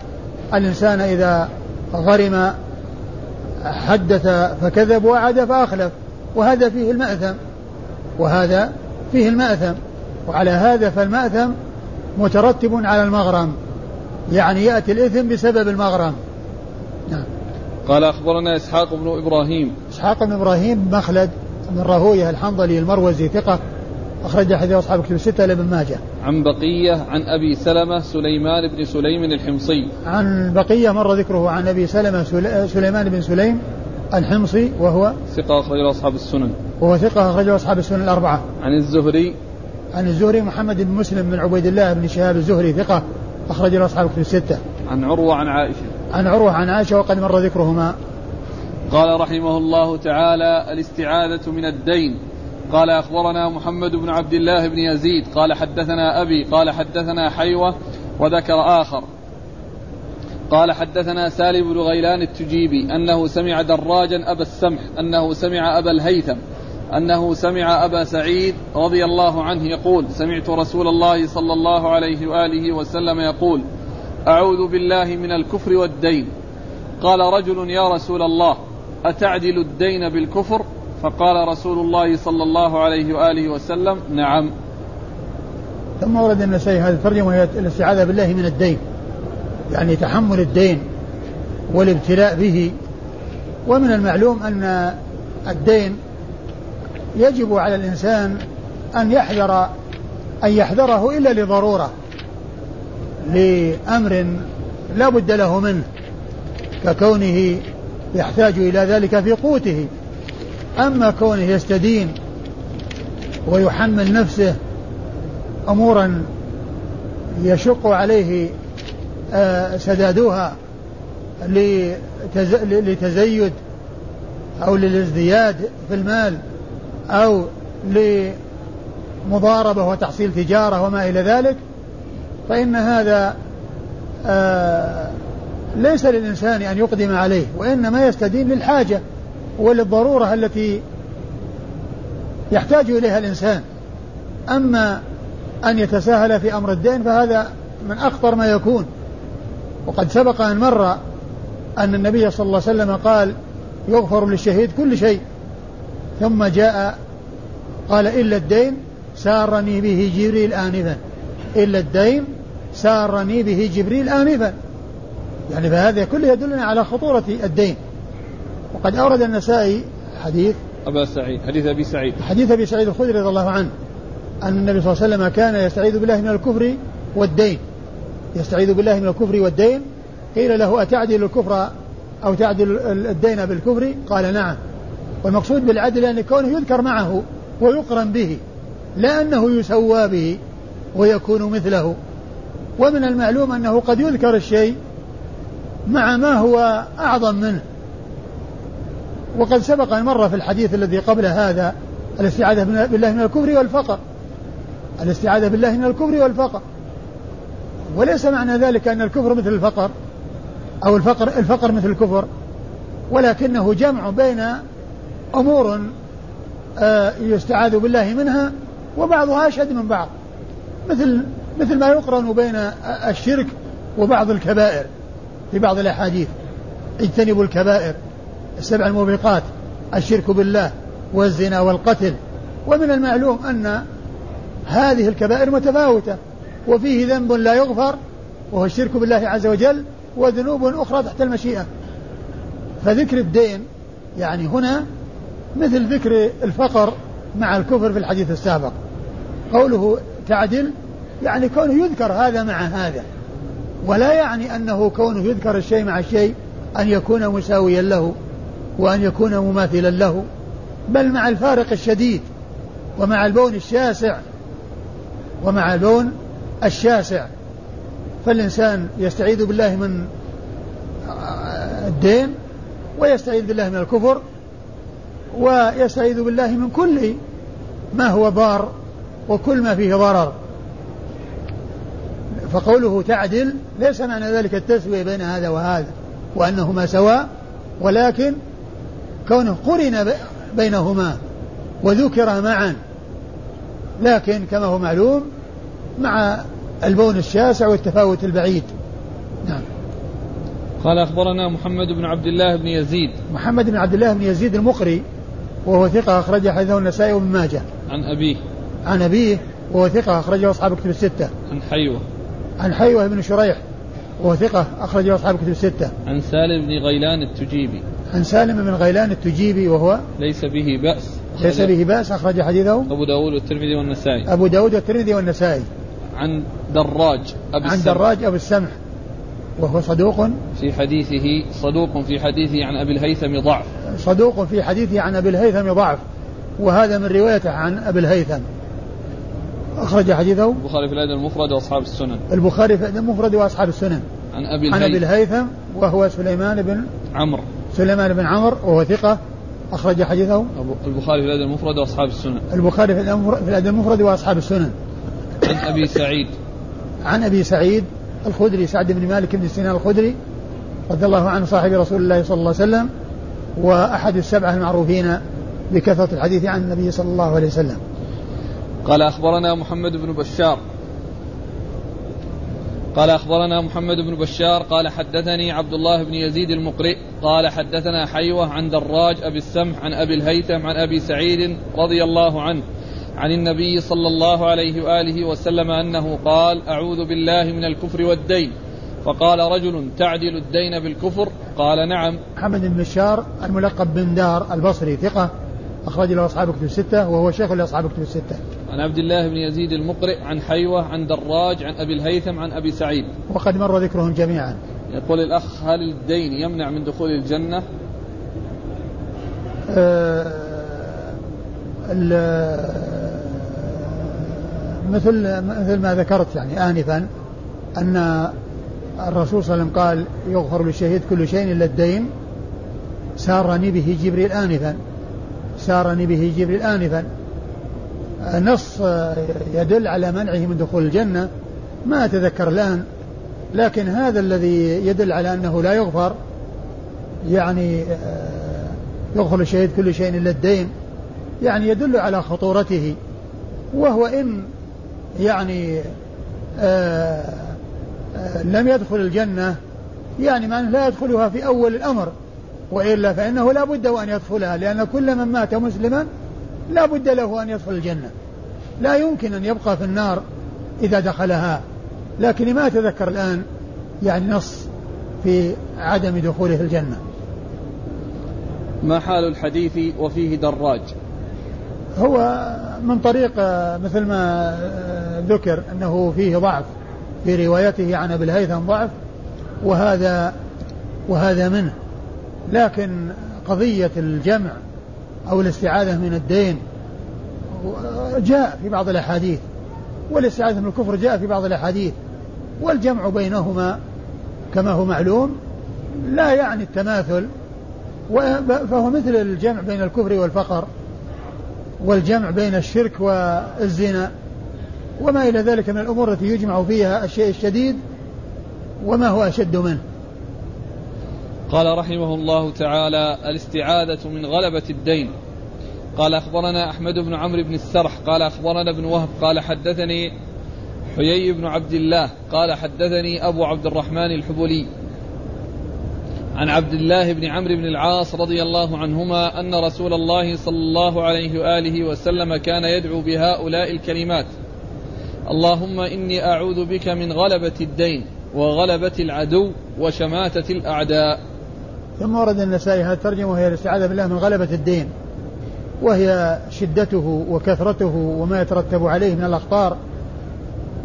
الإنسان إذا غرم حدث فكذب ووعد فأخلف، وهذا فيه المأثم وهذا فيه المأثم وعلى هذا فالمأثم مترتب على المغرم، يعني يأتي الإثم بسبب المغرم. نعم. قال أخبرنا إسحاق بن إبراهيم. إسحاق بن إبراهيم مخلد من رهويه الحنظلي المروزي ثقة، أخرج حديث أصحاب كتب الستة لابن ماجه. عن بقية عن أبي سلمة سليمان بن سليم الحمصي. عن بقية مر ذكره. عن أبي سلمة سليمان بن سليم الحمصي وهو ثقة أخرجه أصحاب السنن. وهو ثقة أخرجه أصحاب السنن الأربعة. عن الزهري. عن الزهري محمد بن مسلم بن عبيد الله بن شهاب الزهري ثقة أخرجه أصحاب كتب الستة. عن عروة عن عائشة. عن عروة عن عائشة وقد مر ذكرهما. قال رحمه الله تعالى الاستعاذة من الدين. قال أخبرنا محمد بن عبد الله بن يزيد قال حدثنا أبي قال حدثنا حيوة وذكر آخر قال حدثنا سالم بن غيلان التجيبي أنه سمع دراجا أبا السمح أنه سمع أبا الهيثم أنه سمع أبا سعيد رضي الله عنه يقول سمعت رسول الله صلى الله عليه وآله وسلم يقول أعوذ بالله من الكفر والدين. قال رجل يا رسول الله أتعدل الدين بالكفر؟ فقال رسول الله صلى الله عليه وآله وسلم نعم. ثم ورد النسائي هذا الترجمة وهي الاستعاذة بالله من الدين، يعني تحمل الدين والابتلاء به. ومن المعلوم أن الدين يجب على الإنسان أن يحذر أن يحذره إلا لضرورة، لأمر لا بد له منه، ككونه يحتاج إلى ذلك في قوته. أما كونه يستدين ويحمل نفسه أمورا يشق عليه سدادها لتزيد أو للازدياد في المال أو لمضاربة وتحصيل تجارة وما إلى ذلك، فإن هذا ليس للإنسان أن يقدم عليه، وإنما يستدين للحاجة وللضرورة التي يحتاج إليها الإنسان. أما أن يتساهل في أمر الدين فهذا من أخطر ما يكون. وقد سبق أن مر أن النبي صلى الله عليه وسلم قال يغفر للشهيد كل شيء، ثم جاء قال إلا الدين سارني به جبريل آنفا، إلا الدين سارني به جبريل آنفا، يعني فهذا كله يدلنا على خطورة الدين. وقد أورد النسائي حديث أبا سعيد حديث أبي سعيد حديث أبي سعيد الخدري رضي الله عنه أن النبي صلى الله عليه وسلم كان يستعيذ بالله من الكفر والدين يستعيذ بالله من الكفر والدين. قيل له أتعدل الكفر أو تعدل الدين بالكفر؟ قال نعم. والمقصود بالعدل أن كونه يذكر معه ويقرن به، لا أنه يسوى به ويكون مثله. ومن المعلوم أنه قد يذكر الشيء مع ما هو أعظم منه. وقد سبق أن مر في الحديث الذي قبل هذا الاستعاذة بالله من الكفر والفقر الاستعاذة بالله من الكفر والفقر وليس معنى ذلك أن الكفر مثل الفقر أو الفقر الفقر مثل الكفر، ولكنه جمع بين أمور يستعاذ بالله منها وبعضها أشد من بعض، مثل مثل ما يقرن بين الشرك وبعض الكبائر في بعض الأحاديث. اجتنبوا الكبائر السبع الموبقات، الشرك بالله والزنا والقتل. ومن المعلوم أن هذه الكبائر متفاوتة، وفيه ذنب لا يغفر وهو الشرك بالله عز وجل، وذنوب أخرى تحت المشيئة. فذكر الدين يعني هنا مثل ذكر الفقر مع الكفر في الحديث السابق. قوله تعدل يعني كونه يذكر هذا مع هذا، ولا يعني أنه كونه يذكر الشيء مع الشيء أن يكون مساويا له وأن يكون مماثلا له، بل مع الفارق الشديد ومع البون الشاسع ومع البون الشاسع فالإنسان يستعيذ بالله من الدين، ويستعيذ بالله من الكفر، ويستعيذ بالله من كل ما هو ضار وكل ما فيه ضرر. فقوله تعدل ليس معنى ذلك التسوية بين هذا وهذا وأنهما سواء، ولكن كونه قرن بينهما وذكر معا، لكن كما هو معلوم مع البون الشاسع والتفاوت البعيد. نعم. قال أخبرنا محمد بن عبد الله بن يزيد محمد بن عبد الله بن يزيد المقري وهو ثقة أخرج حديثه النسائي وابن ماجه. عن أبيه عن أبيه وهو ثقة أخرجه أصحاب كتب الستة. عن حيوة عن حيوة بن شريح وثقة أخرجه أصحاب كتب الستة. عن سالم بن غيلان التجيبي. عن سالم بن غيلان التجيبي وهو ليس به بأس. ليس به بأس أخرج حديثه أبو داود والترمذي والنسائي. أبو داود والترمذي والنسائي. عن دراج أبو السمح. عن دراج أبو السمح وهو صدوق في حديثه صدوق في حديثه عن أبي الهيثم ضعف. صدوق في حديثه عن أبي الهيثم ضعف وهذا من روايته عن أبي الهيثم. أخرج حديثه البخاري في الأدب المفرد وأصحاب السنن. البخاري في الأدب المفرد وأصحاب السنن. عن أبي, عن أبي الهيثم وهو سليمان بن عمرو. سليمان بن عمرو وهو ثقة أخرج حديثه البخاري في الأدب المفرد وأصحاب السنن. البخاري في الأدب المفرد وأصحاب السنن. عن أبي سعيد. عن أبي سعيد الخدري سعد بن مالك بن سنان الخدري رضي الله عنه صاحب رسول الله صلى الله عليه وسلم وأحد السبعة المعروفين بكثرة الحديث عن النبي صلى الله عليه وسلم. قال أخبرنا محمد بن بشار قال أخبرنا محمد بن بشار قال حدثني عبد الله بن يزيد المقرئ قال حدثنا حيوة عن دراج أبي السمح عن أبي الهيثم عن أبي سعيد رضي الله عنه عن النبي صلى الله عليه وآله وسلم أنه قال أعوذ بالله من الكفر والدين. فقال رجل تعدل الدين بالكفر؟ قال نعم. محمد بن بشار الملقب بن دار البصري ثقة أخرج له أصحاب كتب الستة وهو شيخ لأصحاب كتب الستة. عن عبد الله بن يزيد المقرئ عن حيوة عن دراج عن أبي الهيثم عن أبي سعيد وقد مر ذكرهم جميعا. يقول الأخ هل الدين يمنع من دخول الجنة؟ أه مثل مثل ما ذكرت يعني آنفا أن الرسول صلى الله عليه وسلم قال يغفر للشهيد كل شيء إلا الدين. سارني به جبريل آنفا سارني به جبريل آنفا نص يدل على منعه من دخول الجنة ما أتذكر الآن لكن هذا الذي يدل على أنه لا يغفر يعني يغفر للشهيد كل شيء إلا الدين يعني يدل على خطورته وهو إن يعني آآ آآ لم يدخل الجنة يعني ما لا يدخلها في أول الأمر وإلا فإنه لا بد وأن يدخلها لأن كل من مات مسلما لا بد له أن يدخل الجنة لا يمكن أن يبقى في النار إذا دخلها. لكن ما أتذكر الآن يعني نص في عدم دخوله الجنة. ما حال الحديث وفيه دراج؟ هو من طريق مثل ما ذكر أنه فيه ضعف في روايته عن أبي الهيثم ضعف وهذا وهذا منه لكن قضية الجمع أو الاستعاذة من الدين جاء في بعض الأحاديث والاستعاذة من الكفر جاء في بعض الأحاديث والجمع بينهما كما هو معلوم لا يعني التماثل فهو مثل الجمع بين الكفر والفقر والجمع بين الشرك والزنا وما إلى ذلك من الأمور التي يجمع فيها الشيء الشديد وما هو أشد منه. قال رحمه الله تعالى الاستعاذة من غلبة الدين. قال أخبرنا أحمد بن عمرو بن السرح قال أخبرنا ابن وهب قال حدثني حيي بن عبد الله قال حدثني أبو عبد الرحمن الحبولي عن عبد الله بن عمرو بن العاص رضي الله عنهما أن رسول الله صلى الله عليه وآله وسلم كان يدعو بهؤلاء الكلمات اللهم إني أعوذ بك من غلبة الدين وغلبة العدو وشماتة الأعداء. ثم ورد النسائي هذه الترجمة وهي الاستعاذة بالله من غلبة الدين وهي شدته وكثرته وما يترتب عليه من الأخطار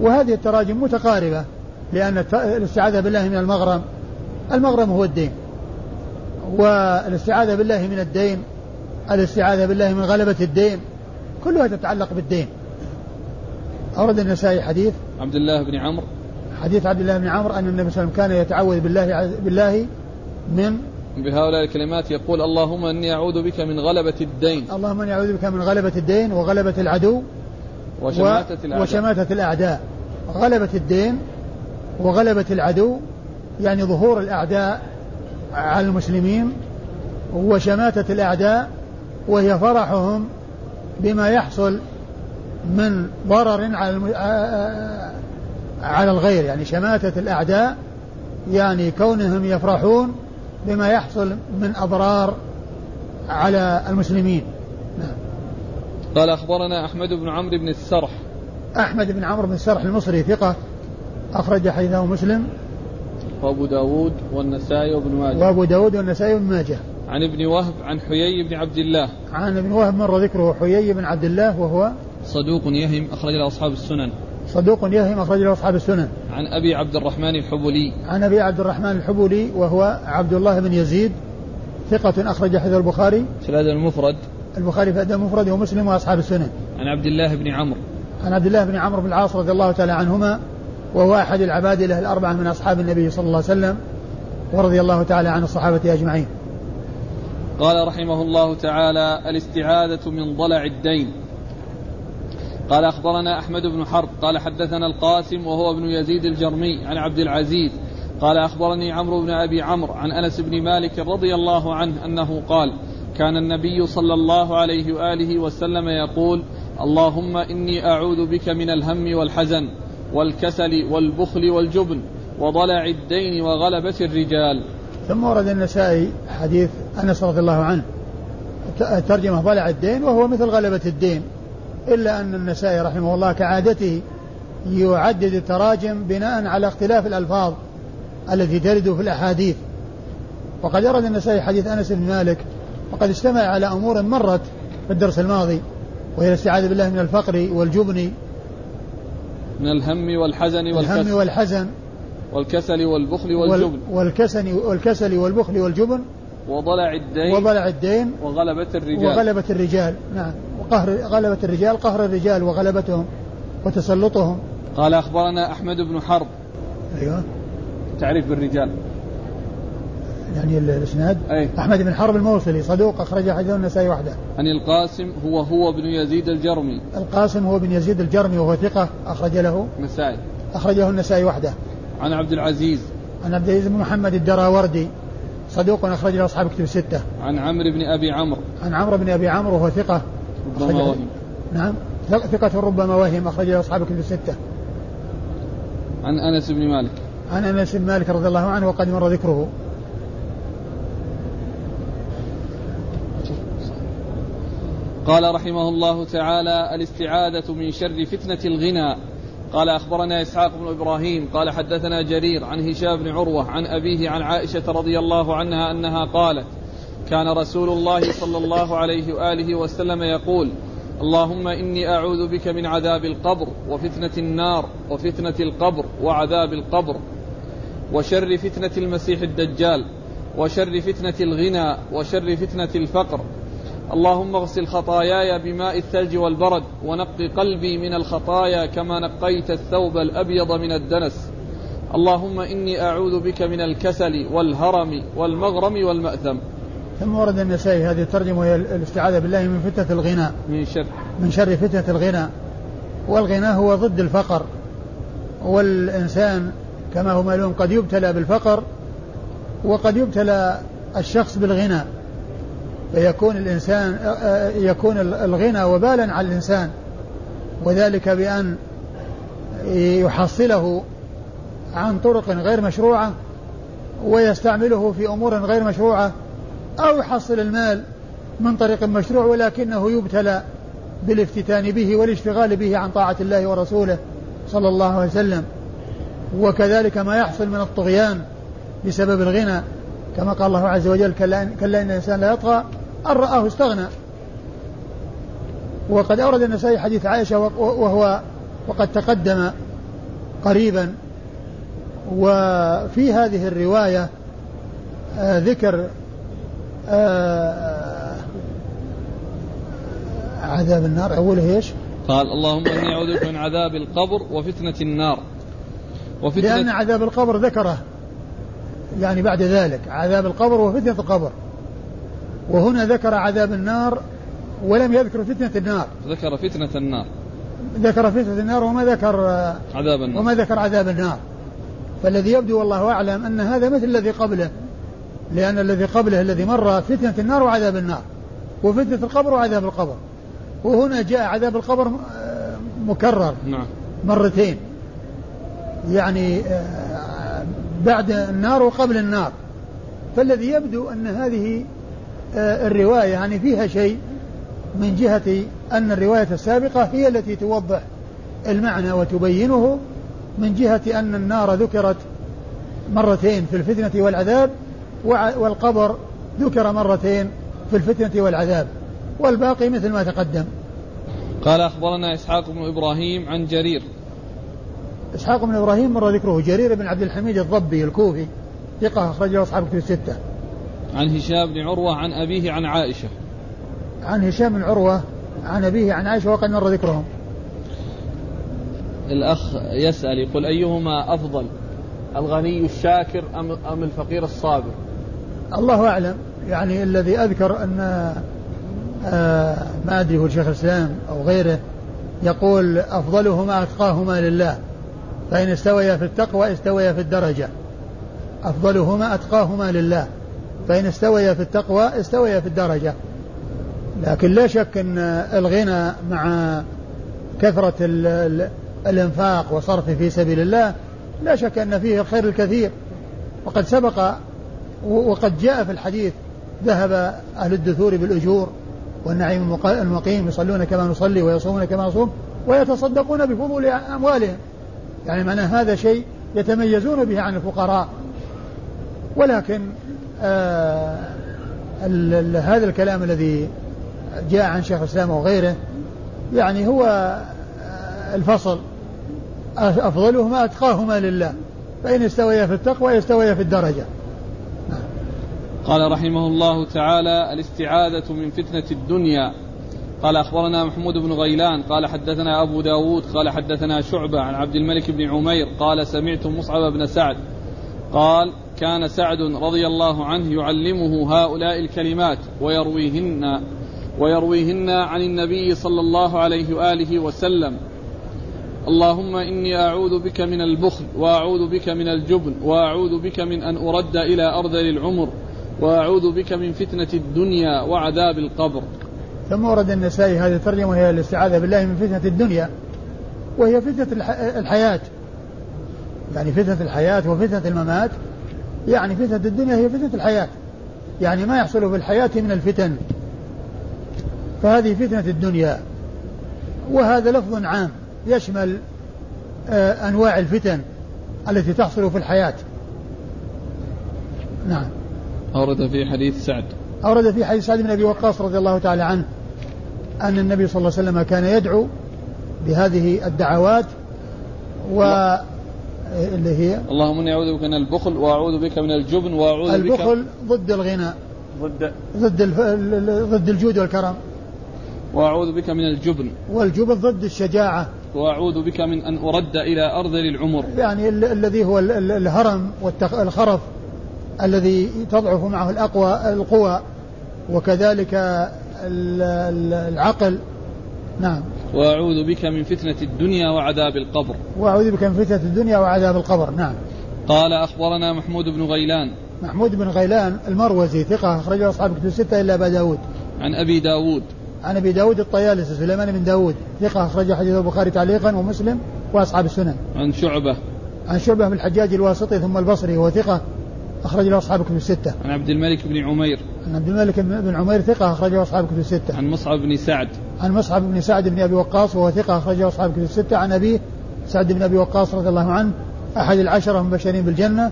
وهذه التراجم متقاربة لأن الاستعاذة بالله من المغرم المغرم هو الدين والاستعاذة بالله من الدين الاستعاذة بالله من غلبة الدين كلها تتعلق بالدين. أورد النسائي حديث عبد الله بن عمرو حديث عبد الله بن عمرو أن النبي صلى الله عليه وسلم كان يتعوذ بالله بالله من بهؤلاء الكلمات يقول اللهم إني أعوذ بك من غلبة الدين اللهم إني أعوذ بك من غلبة الدين وغلبة العدو وشماتة الأعداء, وشماتة الأعداء. غلبة الدين وغلبة العدو يعني ظهور الأعداء على المسلمين وشماتة الأعداء وهي فرحهم بما يحصل من ضرر على الغير يعني شماتة الأعداء يعني كونهم يفرحون بما يحصل من أضرار على المسلمين. قال أخبرنا أحمد بن عمرو بن السرح أحمد بن عمرو بن السرح المصري ثقة أخرج حديثه مسلم وأبو داود والنسائي وابن ماجه وأبو داود والنسائي وابن ماجه عن ابن وهب عن حيي بن عبد الله. عن ابن وهب مر ذكره. حيي بن عبد الله وهو صدوق يهم أخرج له أصحاب السنن. صدوق يهم أخرج له أصحاب السنن. عن أبي عبد الرحمن الحبولي. عن أبي عبد الرحمن الحبولي وهو عبد الله بن يزيد ثقة أخرج حديث البخاري في الأدب المفرد. البخاري في الأدب المفرد ومسلم وأصحاب السنن. عن عبد الله بن عمرو. عن عبد الله بن عمرو بن العاص رضي الله تعالى عنهما وهو أحد العباد له الأربعة من أصحاب النبي صلى الله عليه وسلم ورضي الله تعالى عن الصحابة أجمعين. قال رحمه الله تعالى الاستعاذة من ضلع الدين. قال أخبرنا أحمد بن حرب قال حدثنا القاسم وهو ابن يزيد الجرمي عن عبد العزيز قال أخبرني عمرو بن أبي عمرو عن أنس بن مالك رضي الله عنه أنه قال كان النبي صلى الله عليه وآله وسلم يقول اللهم إني أعوذ بك من الهم والحزن والكسل والبخل والجبن وضلع الدين وغلبة الرجال. ثم ورد النسائي حديث أنس رضي الله عنه ترجمة ضلع الدين وهو مثل غلبة الدين, إلا أن النسائي رحمه الله كعادته يعدد التراجم بناء على اختلاف الألفاظ التي ترد في الأحاديث. وقد ورد النسائي حديث أنس بن مالك وقد اجتمع على أمور مرت في الدرس الماضي وهي الاستعاذة بالله من الفقر والجبن من الهم والحزن والهم والحزن والكسل والبخل والجبن والكسل والكسل والبخل والجبن وضلع الدين وضلع الدين وغلبة الرجال وغلبة الرجال نعم وقهر غلبة الرجال قهر الرجال وغلبتهم وتسلطهم. قال أخبرنا أحمد بن حرب. أيوة تعريف بالرجال يعني الاسناد أيه؟ أحمد بن حرب الموصلي صدوق أخرج حديثه النسائي وحده. عن القاسم هو هو ابن يزيد الجرمي. القاسم هو ابن يزيد الجرمي وهو ثقة أخرج له النسائي أخرجه النسائي وحده. عن عبد العزيز. عن عبد العزيز بن محمد الدراوردي صدوق أخرج له أصحاب كتب الستة. عن عمرو بن أبي عمرو. عن عمرو بن أبي عمرو وهو ثقة ربما وهم نعم ثقة ربما وهم أخرج له أصحاب كتب الستة. عن أنس بن مالك. عن أنس بن مالك رضي الله عنه وقد مر ذكره. قال رحمه الله تعالى الاستعاذة من شر فتنة الغنى. قال أخبرنا إسحاق بن إبراهيم قال حدثنا جرير عن هشام بن عروة عن أبيه عن عائشة رضي الله عنها أنها قالت كان رسول الله صلى الله عليه وآله وسلم يقول اللهم إني أعوذ بك من عذاب القبر وفتنة النار وفتنة القبر وعذاب القبر وشر فتنة المسيح الدجال وشر فتنة الغنى وشر فتنة الفقر, اللهم اغسل خطاياي بماء الثلج والبرد ونقِ قلبي من الخطايا كما نقيت الثوب الأبيض من الدنس, اللهم إني أعوذ بك من الكسل والهرم والمغرم والمأثم. ثم ورد النسائي هذه الترجمة وهي الاستعاذة بالله من فتنة الغنى من شر من شر فتنة الغنى. والغنى هو ضد الفقر, والإنسان كما هو معلوم قد يبتلى بالفقر وقد يبتلى الشخص بالغنى, فيكون الإنسان يكون الغنى وبالا على الإنسان, وذلك بأن يحصله عن طرق غير مشروعة ويستعمله في أمور غير مشروعة, أو يحصل المال من طريق مشروع ولكنه يبتلى بالافتتان به والاشتغال به عن طاعة الله ورسوله صلى الله عليه وسلم. وكذلك ما يحصل من الطغيان بسبب الغنى, كما قال الله عز وجل كلا إن الإنسان لا يطغى أن رآه استغنى. وقد أورد النسائي حديث عائشة وهو وقد تقدم قريبا, وفي هذه الرواية آه ذكر آه عذاب النار أوله إيش؟ قال اللهم إني أعوذ بك من عذاب القبر وفتنة النار وفتنة, لأن عذاب القبر ذكره يعني بعد ذلك عذاب القبر وفتنة القبر, وهنا ذكر عذاب النار ولم يذكر فتنة النار. ذكر فتنة النار ذكر فتنة النار وما ذكر عذاب النار وما ذكر عذاب النار. فالذي يبدو والله أعلم أن هذا مثل الذي قبله, لأن الذي قبله الذي مر فتنة النار وعذاب النار وفتنة القبر وعذاب القبر, وهنا جاء عذاب القبر مكرر نعم مرتين يعني بعد النار وقبل النار. فالذي يبدو أن هذه الرواية يعني فيها شيء من جهة أن الرواية السابقة هي التي توضح المعنى وتبينه, من جهة أن النار ذكرت مرتين في الفتنة والعذاب، والقبر ذكر مرتين في الفتنة والعذاب، والباقي مثل ما تقدم. قال أخبرنا إسحاق بن إبراهيم عن جرير. إسحاق بن إبراهيم مر ذكره. جرير بن عبد الحميد الضبي الكوفي ثقة أخرجه أصحاب الكتب الستة. عن هشام بن عروة عن أبيه عن عائشة. عن هشام بن عروة عن أبيه عن عائشة وقد مر ذكرهم. الأخ يسأل يقول أيهما أفضل، الغني الشاكر أم الفقير الصابر؟ الله أعلم، يعني الذي أذكر أن آه ما أدري هو الشيخ الإسلام أو غيره يقول أفضلهما أتقاهما لله، فإن استويا في التقوى استويا في الدرجة. أفضلهما أتقاهما لله فإن استويا في التقوى استويا في الدرجة. لكن لا شك أن الغنى مع كثرة الانفاق وصرف في سبيل الله لا شك أن فيه الخير الكثير، وقد سبق وقد جاء في الحديث ذهب أهل الدثور بالأجور والنعيم المقيم، يصلون كما نصلي ويصومون كما نصوم ويتصدقون بفضول أموالهم، يعني معنى هذا شيء يتميزون به عن الفقراء. ولكن آه هذا الكلام الذي جاء عن شيخ الإسلام وغيره يعني هو الفصل، أفضلهما أتقاهما لله فإن استويا في التقوى يستويا في الدرجة. قال رحمه الله تعالى الاستعاذة من فتنة الدنيا. قال أخبرنا محمود بن غيلان قال حدثنا أبو داود قال حدثنا شعبة عن عبد الملك بن عمير قال سمعت مصعب بن سعد قال كان سعد رضي الله عنه يعلمه هؤلاء الكلمات ويرويهن ويرويهن عن النبي صلى الله عليه وآله وسلم: اللهم إني أعوذ بك من البخل وأعوذ بك من الجبن وأعوذ بك من أن أرد إلى أرذل العمر وأعوذ بك من فتنة الدنيا وعذاب القبر. ثم ورد النسائي هذه الترجمة وهي الاستعاذة بالله من فتنة الدنيا، وهي فتنة الحياة، يعني فتنة الحياة وفتنة الممات، يعني فتنة الدنيا هي فتنة الحياة، يعني ما يحصل في الحياة من الفتن، فهذه فتنة الدنيا. وهذا لفظ عام يشمل أنواع الفتن التي تحصل في الحياة. نعم. أورد في حديث سعد أورد في حديث سعد بن أبي وقاص رضي الله تعالى عنه أن النبي صلى الله عليه وسلم كان يدعو بهذه الدعوات و... اللي هي اللهم إني أعوذ بك من البخل وأعوذ بك من الجبن وأعوذ بك. البخل ضد الغنى ضد ضد, ال... ضد الجود والكرم. وأعوذ بك من الجبن، والجبن ضد الشجاعة. وأعوذ بك من أن أرد إلى أرذل العمر، يعني ال... الذي هو ال... الهرم والخرف الذي تضعف معه الأقوى القوى، وكذلك العقل. نعم. وأعوذ بك من فتنة الدنيا وعذاب القبر. وأعوذ بك من فتنة الدنيا وعذاب القبر. نعم. قال أخبرنا محمود بن غيلان. محمود بن غيلان المروزي ثقة أخرجه أصحاب كتب الستة إلا أبا داود. عن أبي داود. عن أبي داود الطياليس سليمان بن داود ثقة أخرجه حديث البخاري تعليقا ومسلم وأصحاب السنن. عن شعبة. عن شعبة بن الحجاج الواسطي ثم البصري وهو ثقة أخرج له أصحاب الكتب الستة. عن عبد الملك بن عمير. عن عبد الملك بن عمير ثقة أخرج له أصحاب الكتب الستة. عن مصعب بن سعد. عن مصعب بن سعد بن أبي وقاص وهو ثقة أخرج له أصحاب الكتب الستة. عن أبيه سعد بن أبي وقاص رضي الله عنه أحد العشرة المبشرين بالجنة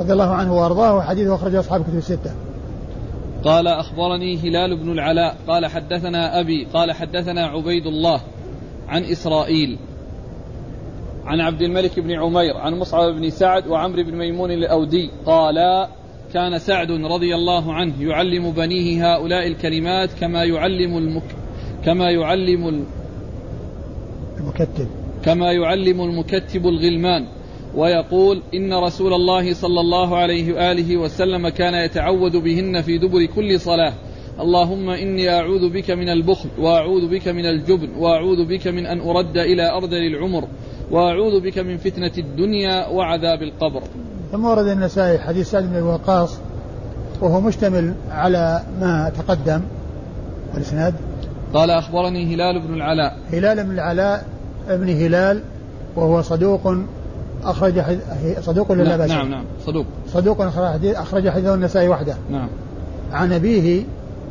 رضي الله عنه وأرضاه، وحديثه أخرج له أصحاب الكتب الستة. قال أخبرني هلال بن العلاء قال حدثنا أبي قال حدثنا عبيد الله عن إسرائيل عن عبد الملك بن عمير عن مصعب بن سعد وعمرو بن ميمون الأودي قالا كان سعد رضي الله عنه يعلم بنيه هؤلاء الكلمات كما يعلم المك كما يعلم المكتب كما يعلم المكتب الغلمان، ويقول إن رسول الله صلى الله عليه وآله وسلم كان يتعوذ بهن في دبر كل صلاة: اللهم إني أعوذ بك من البخل وأعوذ بك من الجبن وأعوذ بك من أن أرد إلى أرذل العمر وأعوذ بك من فتنة الدنيا وعذاب القبر. ثم ورد النسائي حديث سعد بن أبي وقاص وهو مشتمل على ما تقدم والإسناد. قال أخبرني هلال بن العلاء. هلال بن العلاء ابن هلال وهو صدوق أخرج حد... صدوق لله بشر. نعم نعم صدوق. صدوق أخرج حديثه النسائي وحده. نعم. عن أبيه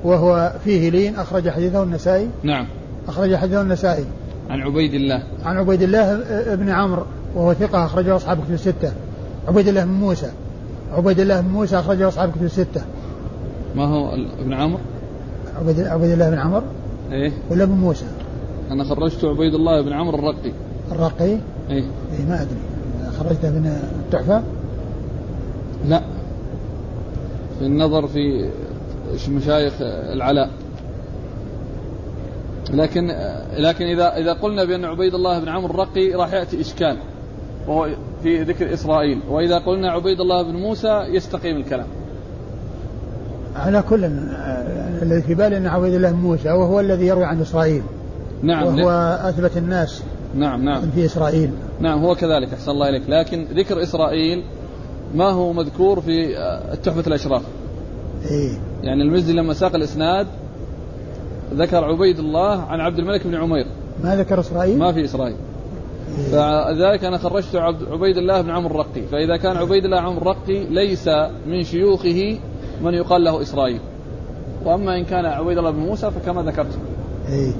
وهو فيه لين أخرج حديثه النسائي. نعم. أخرج حديثه النسائي. عن عبيد الله. عن عبيد الله ابن عمرو وهو ثقة أخرجه أصحاب الكتب الستة. عبيد الله بن موسى عبيد الله بن موسى أخرجه أصحاب كتب الستة. ما هو ابن عمرو؟ عبيد الله بن عمرو إيه ولا بن موسى؟ أنا خرجت عبيد الله بن عمرو الرقي. الرقي إيه إيه ما أدري خرجته من التحفة؟ لا، في النظر في مشايخ العلاء. لكن لكن إذا إذا قلنا بأن عبيد الله بن عمرو الرقي راح يأتي إشكال وهو في ذكر إسرائيل، وإذا قلنا عبيد الله بن موسى يستقيم الكلام. على كل الذي في بالي أن عبيد الله بن موسى وهو الذي يروي عن إسرائيل. نعم. وهو نعم. أثبت الناس. نعم نعم. في إسرائيل. نعم هو كذلك. أحسن الله إليك. لكن ذكر إسرائيل ما هو مذكور في التحفة الأشراف. إيه. يعني المزي لما ساق الإسناد ذكر عبيد الله عن عبد الملك بن عمير. ما ذكر إسرائيل؟ ما في إسرائيل. فذلك أنا خرجت عبيد الله بن عمرو الرقي، فإذا كان عبيد الله عمرو الرقي ليس من شيوخه من يقال له إسرائيل، وأما إن كان عبيد الله بن موسى فكما ذكرت. إيه.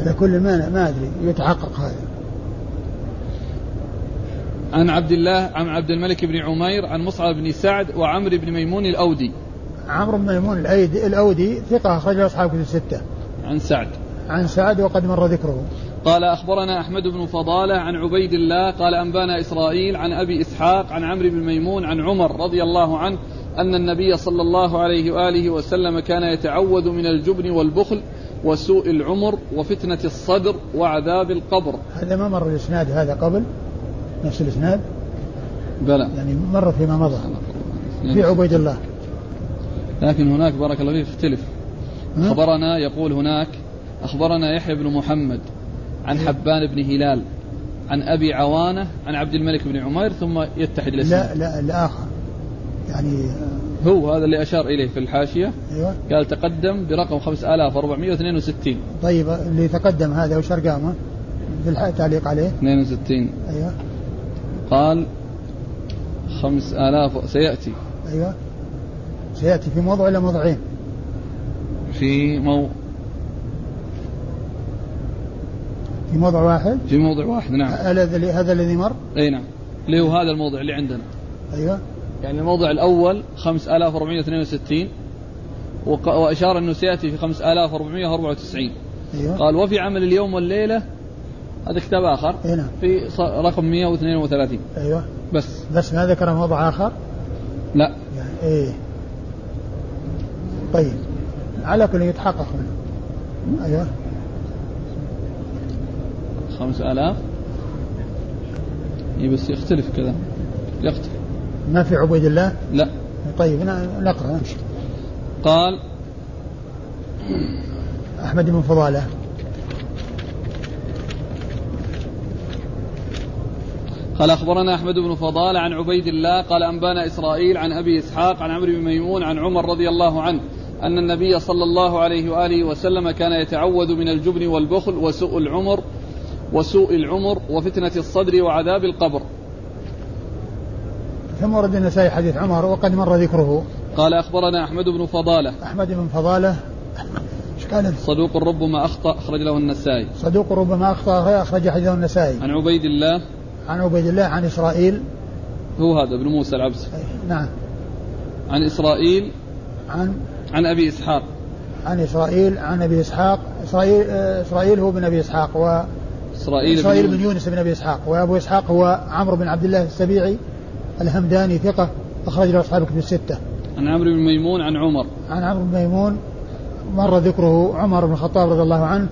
على كل ما ما أدري يتحقق هذا. عن عبد الله عن عبد الملك بن عمير عن مصعب بن سعد وعمر بن ميمون الأودي. عمرو بن ميمون الأودي ثقة أخرجه أصحاب كتب الستة. عن سعد عن سعد وقد مر ذكره. قال أخبرنا أحمد بن فضالة عن عبيد الله قال أنبانا إسرائيل عن أبي إسحاق عن عمرو بن ميمون عن عمر رضي الله عنه أن النبي صلى الله عليه وآله وسلم كان يتعوذ من الجبن والبخل وسوء العمر وفتنة الصدر وعذاب القبر. هذا ما مر الإسناد هذا قبل نفس الإسناد؟ بلى، يعني مر فيما مضى في عبيد الله، لكن هناك بارك الله فيه اختلف. خبرنا يقول هناك أخبرنا يحيى بن محمد عن حبان بن هلال عن أبي عوانة عن عبد الملك بن عمير ثم يتحد الإسناد. لا لا الآخر يعني هو هذا اللي أشار إليه في الحاشية. أيوة. قال تقدم برقم خمسة آلاف وأربعمائة واثنين وستين. طيب اللي تقدم هذا وش رقمه في التعليق عليه؟ اثنين وستين. أيوة. قال خمسة آلاف سيأتي. أيوة سيأتي في موضع إلى موضعين في مو في موضع واحد في موضع واحد. نعم هذا الذي مر. أي نعم اللي هو هذا الموضع اللي عندنا. أيوة يعني الموضع الأول خمسة آلاف وأربعمائة واثنين وستين وق... وأشار أنه سيأتي في خمسة آلاف وأربعمائة وأربعة وتسعين. أيوة. قال وفي عمل اليوم والليلة هذا كتاب آخر. أي نعم. في رقم مئة واثنين وثلاثين. أيوة بس بس ما ذكر موضع آخر. لا يعني إيه. طيب على كل يتحقق منه. أيوة خمسة آلاف بس يختلف كذا يختلف. ما في عبيد الله؟ لا. طيب نقرأ. قال أحمد بن فضالة. قال أخبرنا أحمد بن فضالة عن عبيد الله قال أنبانا إسرائيل عن أبي إسحاق عن عمرو بن ميمون عن عمر رضي الله عنه أن النبي صلى الله عليه وآله وسلم كان يتعوذ من الجبن والبخل وسوء العمر وسوء العمر وفتنة الصدر وعذاب القبر. ثم ورد النسائي حديث عمر وقد مر ذكره. قال أخبرنا أحمد بن فضالة. أحمد بن فضالة صدوق ربما أخطأ أخرج له النسائي. صدوق ربما أخطأ أخرج له النسائي. عن عبيد الله عن عبيد الله عن إسرائيل هو هذا ابن موسى العبسي. نعم عن إسرائيل عن عن أبي إسحاق عن إسرائيل عن أبي إسحاق إسرائيل إسرائيل هو ابن أبي إسحاق و إسرائيل, إسرائيل بن يونس بن أبي إسحاق. وأبو إسحاق هو عمرو بن عبد الله السبيعي الهمداني ثقة أخرج له أصحاب الكتب الستة. عن عمرو بن ميمون عن عمر عن عمرو بن ميمون مر ذكره. عمر بن الخطاب رضي الله عنه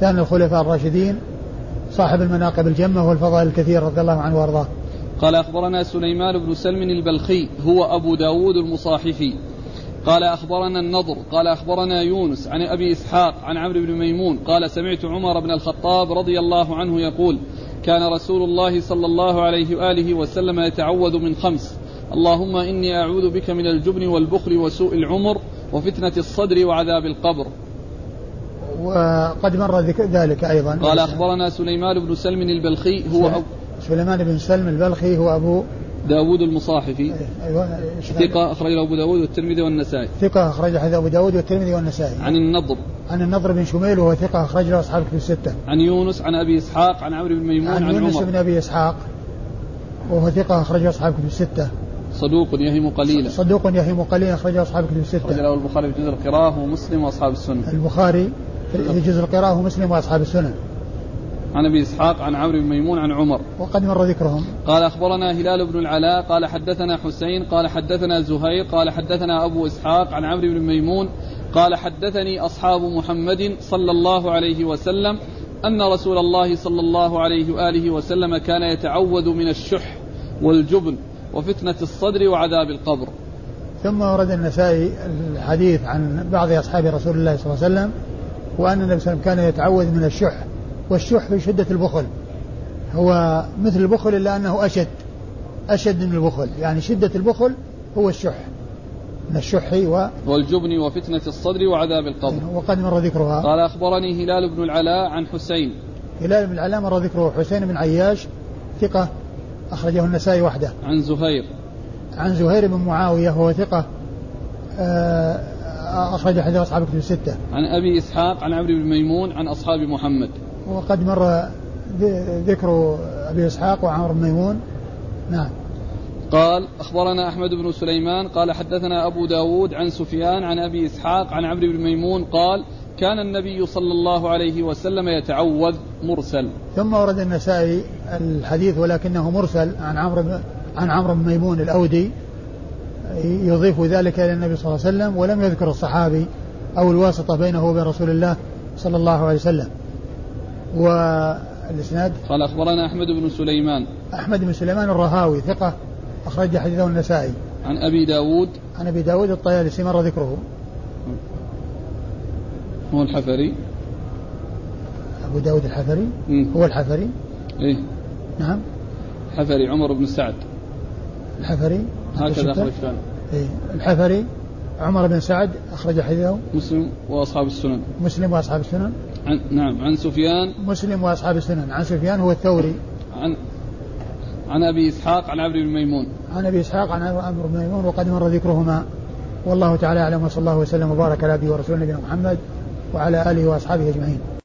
ثاني الخلفاء الراشدين صاحب المناقب الجمة والفضائل الكثير رضي الله عنه وارضاه. قال أخبرنا سليمان بن سلم البلخي هو أبو داود المصاحفي قال أخبرنا النضر قال أخبرنا يونس عن أبي إسحاق عن عمرو بن ميمون قال سمعت عمر بن الخطاب رضي الله عنه يقول كان رسول الله صلى الله عليه وآله وسلم يتعوذ من خمس: اللهم إني أعوذ بك من الجبن والبخل وسوء العمر وفتنة الصدر وعذاب القبر. وقد مر ذلك أيضا. قال أخبرنا سليمان بن سلم البلخي هو أب... سليمان بن سلم البلخي هو أبو داود المصاحفي. أيوة. ثقة أخرجه أبو داود والترمذي والنسائي. ثقة أخرجه أبو داود والترمذي والنسائي. عن النضر عن النضر بن شميل وهو ثقة أخرجه أصحاب الكتب الستة. عن يونس عن أبي إسحاق عن عمرو بن ميمون عن, عن يونس عمر. بن أبي إسحاق وهو ثقة أخرجه أصحاب كتب الستة. صدوق يهم قليلا صدوق يهم قليلا أخرجه أصحاب كتب الستة. أخرجه البخاري في جزء القراءة ومسلم وأصحاب السنن. البخاري في جزء القراءة ومسلم وأصحاب السنن. عن أبي إسحاق عن عمرو بن ميمون عن عمر وقد مر ذكرهم. قال أخبرنا هلال بن العلاء قال حدثنا حسين قال حدثنا زهير قال حدثنا أبو إسحاق عن عمرو بن ميمون قال حدثني أصحاب محمد صلى الله عليه وسلم أن رسول الله صلى الله عليه وآله وسلم كان يتعوذ من الشح والجبن وفتنة الصدر وعذاب القبر. ثم ورد النسائي الحديث عن بعض أصحاب رسول الله صلى الله عليه وسلم وأن النبي صلى الله عليه وسلم كان يتعوذ من الشح. والشح في شدة البخل، هو مثل البخل إلا أنه أشد أشد من البخل، يعني شدة البخل هو الشح من الشح و... والجبن وفتنة الصدر وعذاب القبر وقد مر ذكرها. قال أخبرني هلال بن العلاء عن حسين. هلال بن العلاء مر ذكره. حسين بن عياش ثقة أخرجه النسائي وحده. عن زهير عن زهير بن معاوية هو ثقة أخرج حديث أصحاب كتب الستة. عن أبي إسحاق عن عمرو بن ميمون عن أصحاب محمد وقد مر ذكر أبي إسحاق وعمر بن ميمون. نعم. قال أخبرنا أحمد بن سليمان قال حدثنا أبو داود عن سفيان عن أبي إسحاق عن عمرو بن ميمون قال كان النبي صلى الله عليه وسلم يتعوذ مرسل. ثم ورد النسائي الحديث ولكنه مرسل عن عمرو عن عمرو بن ميمون الأودي يضيف ذلك إلى النبي صلى الله عليه وسلم ولم يذكر الصحابي أو الواسطة بينه وبين رسول الله صلى الله عليه وسلم. والإسناد قال أخبرنا أحمد بن سليمان أحمد بن سليمان الرهاوي ثقة أخرج حديثه النسائي. عن أبي داود عن أبي داود الطياليس مر ذكره. هو الحفري أبو داود الحفري مم. هو الحفري إيه نعم الحفري عمر بن سعد الحفري هكذا أخرج فعلا إيه الحفري عمر بن سعد أخرج حديثه مسلم وأصحاب السنن مسلم وأصحاب السنن عن نعم عن سفيان مسلم وأصحاب السنن عن سفيان هو الثوري عن عن أبي إسحاق عن عمرو بن ميمون عن أبي إسحاق عن عمرو بن ميمون وقد مر ذكرهما. والله تعالى أعلم وصلى الله وسلم وبارك على أبي ورسول نبينا محمد وعلى آله وأصحابه أجمعين.